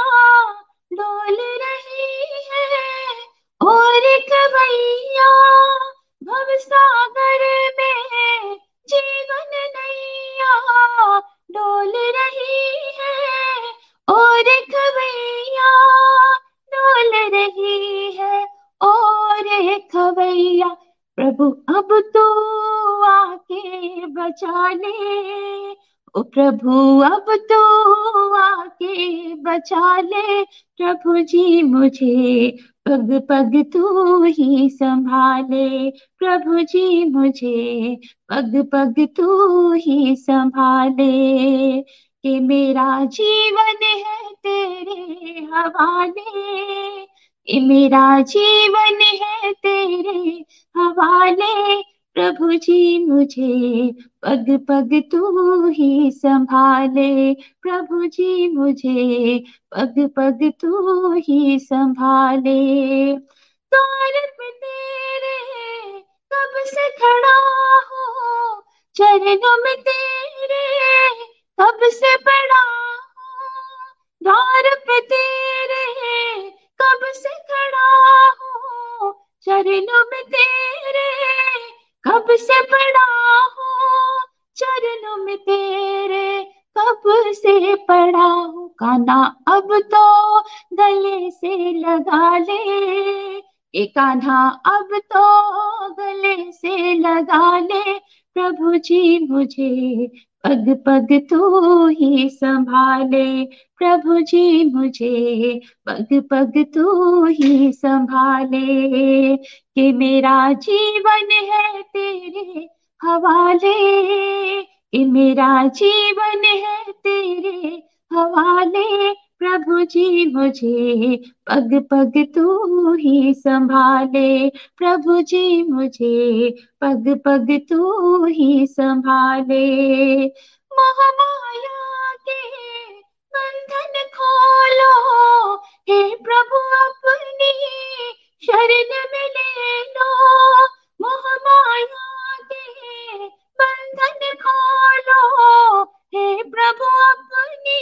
डोल रही है और कवैया। भव सागर में जीवन नैया डोल रही है और खवैया डोल रही है और खवैया। प्रभु अब तो आके बचा ले, ओ प्रभु अब तो आके बचा ले। प्रभु जी मुझे पग पग तू ही संभाले। प्रभु जी मुझे पग पग तू ही संभाले। कि मेरा जीवन है तेरे हवाले, कि मेरा जीवन है तेरे हवाले। प्रभु जी मुझे पग पग तू ही संभाले। प्रभु जी मुझे पग पग तू ही संभाले। द्वार पे तेरे कब से खड़ा हूँ, चरणों में तेरे कब से पड़ा हूँ। द्वार पे तेरे कब से खड़ा हूँ, चरणों में तेरे कब से पड़ा हूँ। चरणों में तेरे कब से पड़ा हूँ। कान्हा अब तो गले से लगा ले, ये कान्हा अब तो गले से लगा ले। प्रभु जी मुझे पग पग तू ही संभाले। प्रभु जी मुझे पग पग तू ही संभाले। कि मेरा जीवन है तेरे हवाले, कि मेरा जीवन है तेरे हवाले। प्रभु जी मुझे पग पग तू ही संभाले। प्रभु जी मुझे पग पग तू ही संभाले। महामाया के बंधन खोलो, हे प्रभु अपनी शरण में ले लो। महामाया के बंधन खोलो, हे प्रभु अपनी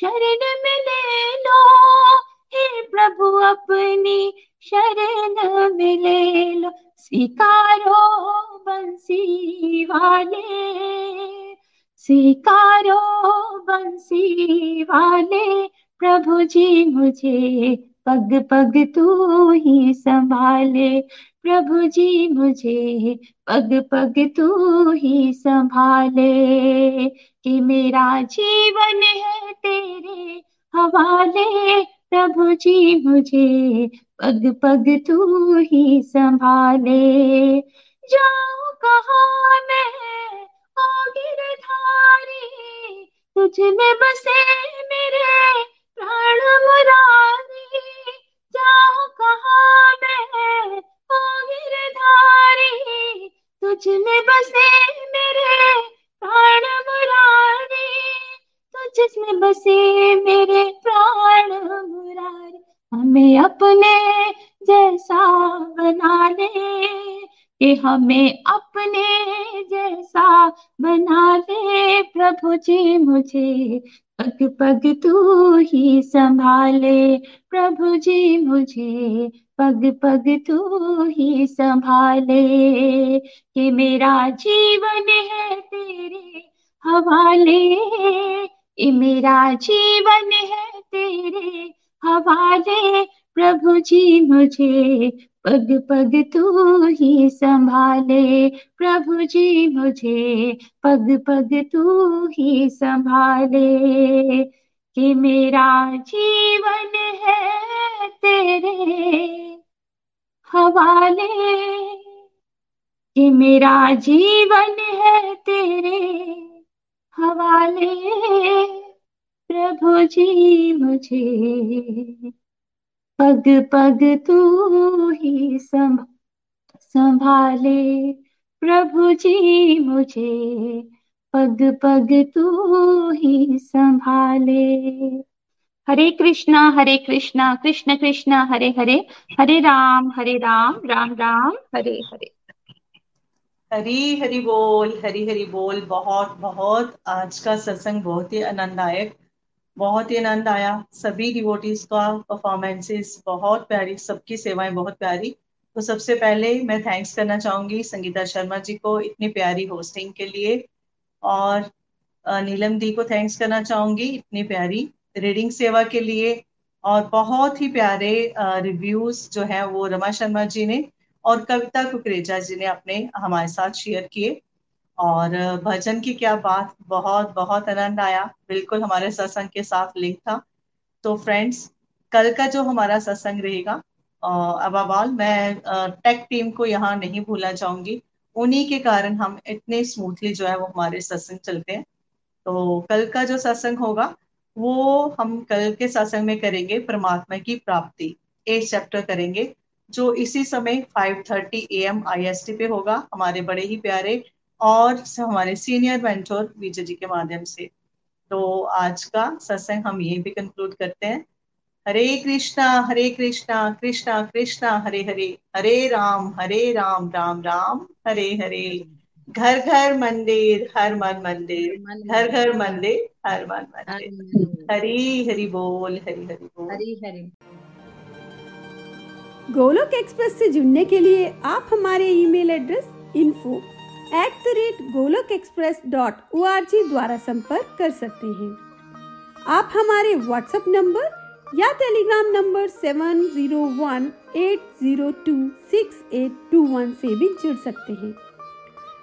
शरण में ले लो। हे प्रभु अपनी शरण में ले लो। स्वीकारो बंसी वाले, स्वीकारो बंसी वाले। प्रभु जी मुझे पग पग तू ही संभाले। प्रभु जी मुझे पग पग तू ही संभाले। कि मेरा जीवन है तेरे हवाले। प्रभु जी मुझे पग पग तू ही संभाले। जाऊं कहाँ मैं ओ गिरधारी, तुझ में बसे मेरे प्राण मुरारी। जाऊं कहाँ मैं ओ गिरधारी, तुझ में बसे मेरे प्राण मुरारी। तुझमें बसे मेरे प्राण मुरारी। हमें अपने जैसा बना ले, कि हमें अपने जैसा बना ले। प्रभु जी मुझे पग पग तू ही संभाले। प्रभु जी मुझे पग पग तू ही संभाले। कि मेरा जीवन है तेरे हवाले, कि मेरा जीवन है तेरे हवाले। प्रभु जी मुझे पग पग तू ही संभाले। प्रभु जी मुझे पग पग तू ही संभाले। कि मेरा जीवन है तेरे हवाले। कि मेरा जीवन है तेरे हवाले प्रभु जी, मुझे पग पग तू ही संभाले प्रभु जी, मुझे पग पग तू ही संभाले। हरे कृष्णा हरे कृष्णा कृष्ण कृष्णा हरे हरे, हरे राम हरे राम राम राम हरे हरे। हरी हरि बोल, हरी हरि बोल। बहुत बहुत आज का सत्संग बहुत ही आनंददायक, बहुत ही आनंद आया। सभी डिवोटीज का परफॉर्मेंसेस बहुत प्यारी, सबकी सेवाएं बहुत प्यारी। तो सबसे पहले मैं थैंक्स करना चाहूंगी संगीता शर्मा जी को इतनी प्यारी होस्टिंग के लिए, और नीलम दी को थैंक्स करना चाहूंगी इतनी प्यारी रीडिंग सेवा के लिए, और बहुत ही प्यारे रिव्यूज जो है वो रमा शर्मा जी ने और कविता कुकरेजा जी ने अपने हमारे साथ शेयर किए। और भजन की क्या बात, बहुत बहुत आनंद आया, बिल्कुल हमारे सत्संग के साथ लिंक था। तो फ्रेंड्स, कल का जो हमारा सत्संग रहेगा, अब अबाल मैं टेक टीम को यहाँ नहीं भूलना चाहूंगी, उन्हीं के कारण हम इतने स्मूथली जो है वो हमारे सत्संग चलते हैं। तो कल का जो सत्संग होगा वो हम कल के सत्संग में करेंगे परमात्मा की प्राप्ति, एक चैप्टर करेंगे जो इसी समय five thirty A M I S T पे होगा, हमारे बड़े ही प्यारे और हमारे सीनियर मेंटोर बीजे जी के माध्यम से। तो आज का सत्संग हम यहीं पे कंक्लूड करते हैं। हरे कृष्णा हरे कृष्णा कृष्णा कृष्णा हरे हरे, हरे राम हरे राम राम राम हरे हरे। घर घर मंदिर हर मन मंदिर, घर घर मंदिर हर मन मंदिर। हरी हरि बोल, हरी हरि बोल, हरी हरि। गोलोक एक्सप्रेस से जुड़ने के लिए आप हमारे email address info at the rate Golok express dot O R G द्वारा संपर्क कर सकते हैं। आप हमारे व्हाट्सएप नंबर या Telegram number seven zero one eight zero two six eight two one से भी जुड़ सकते हैं।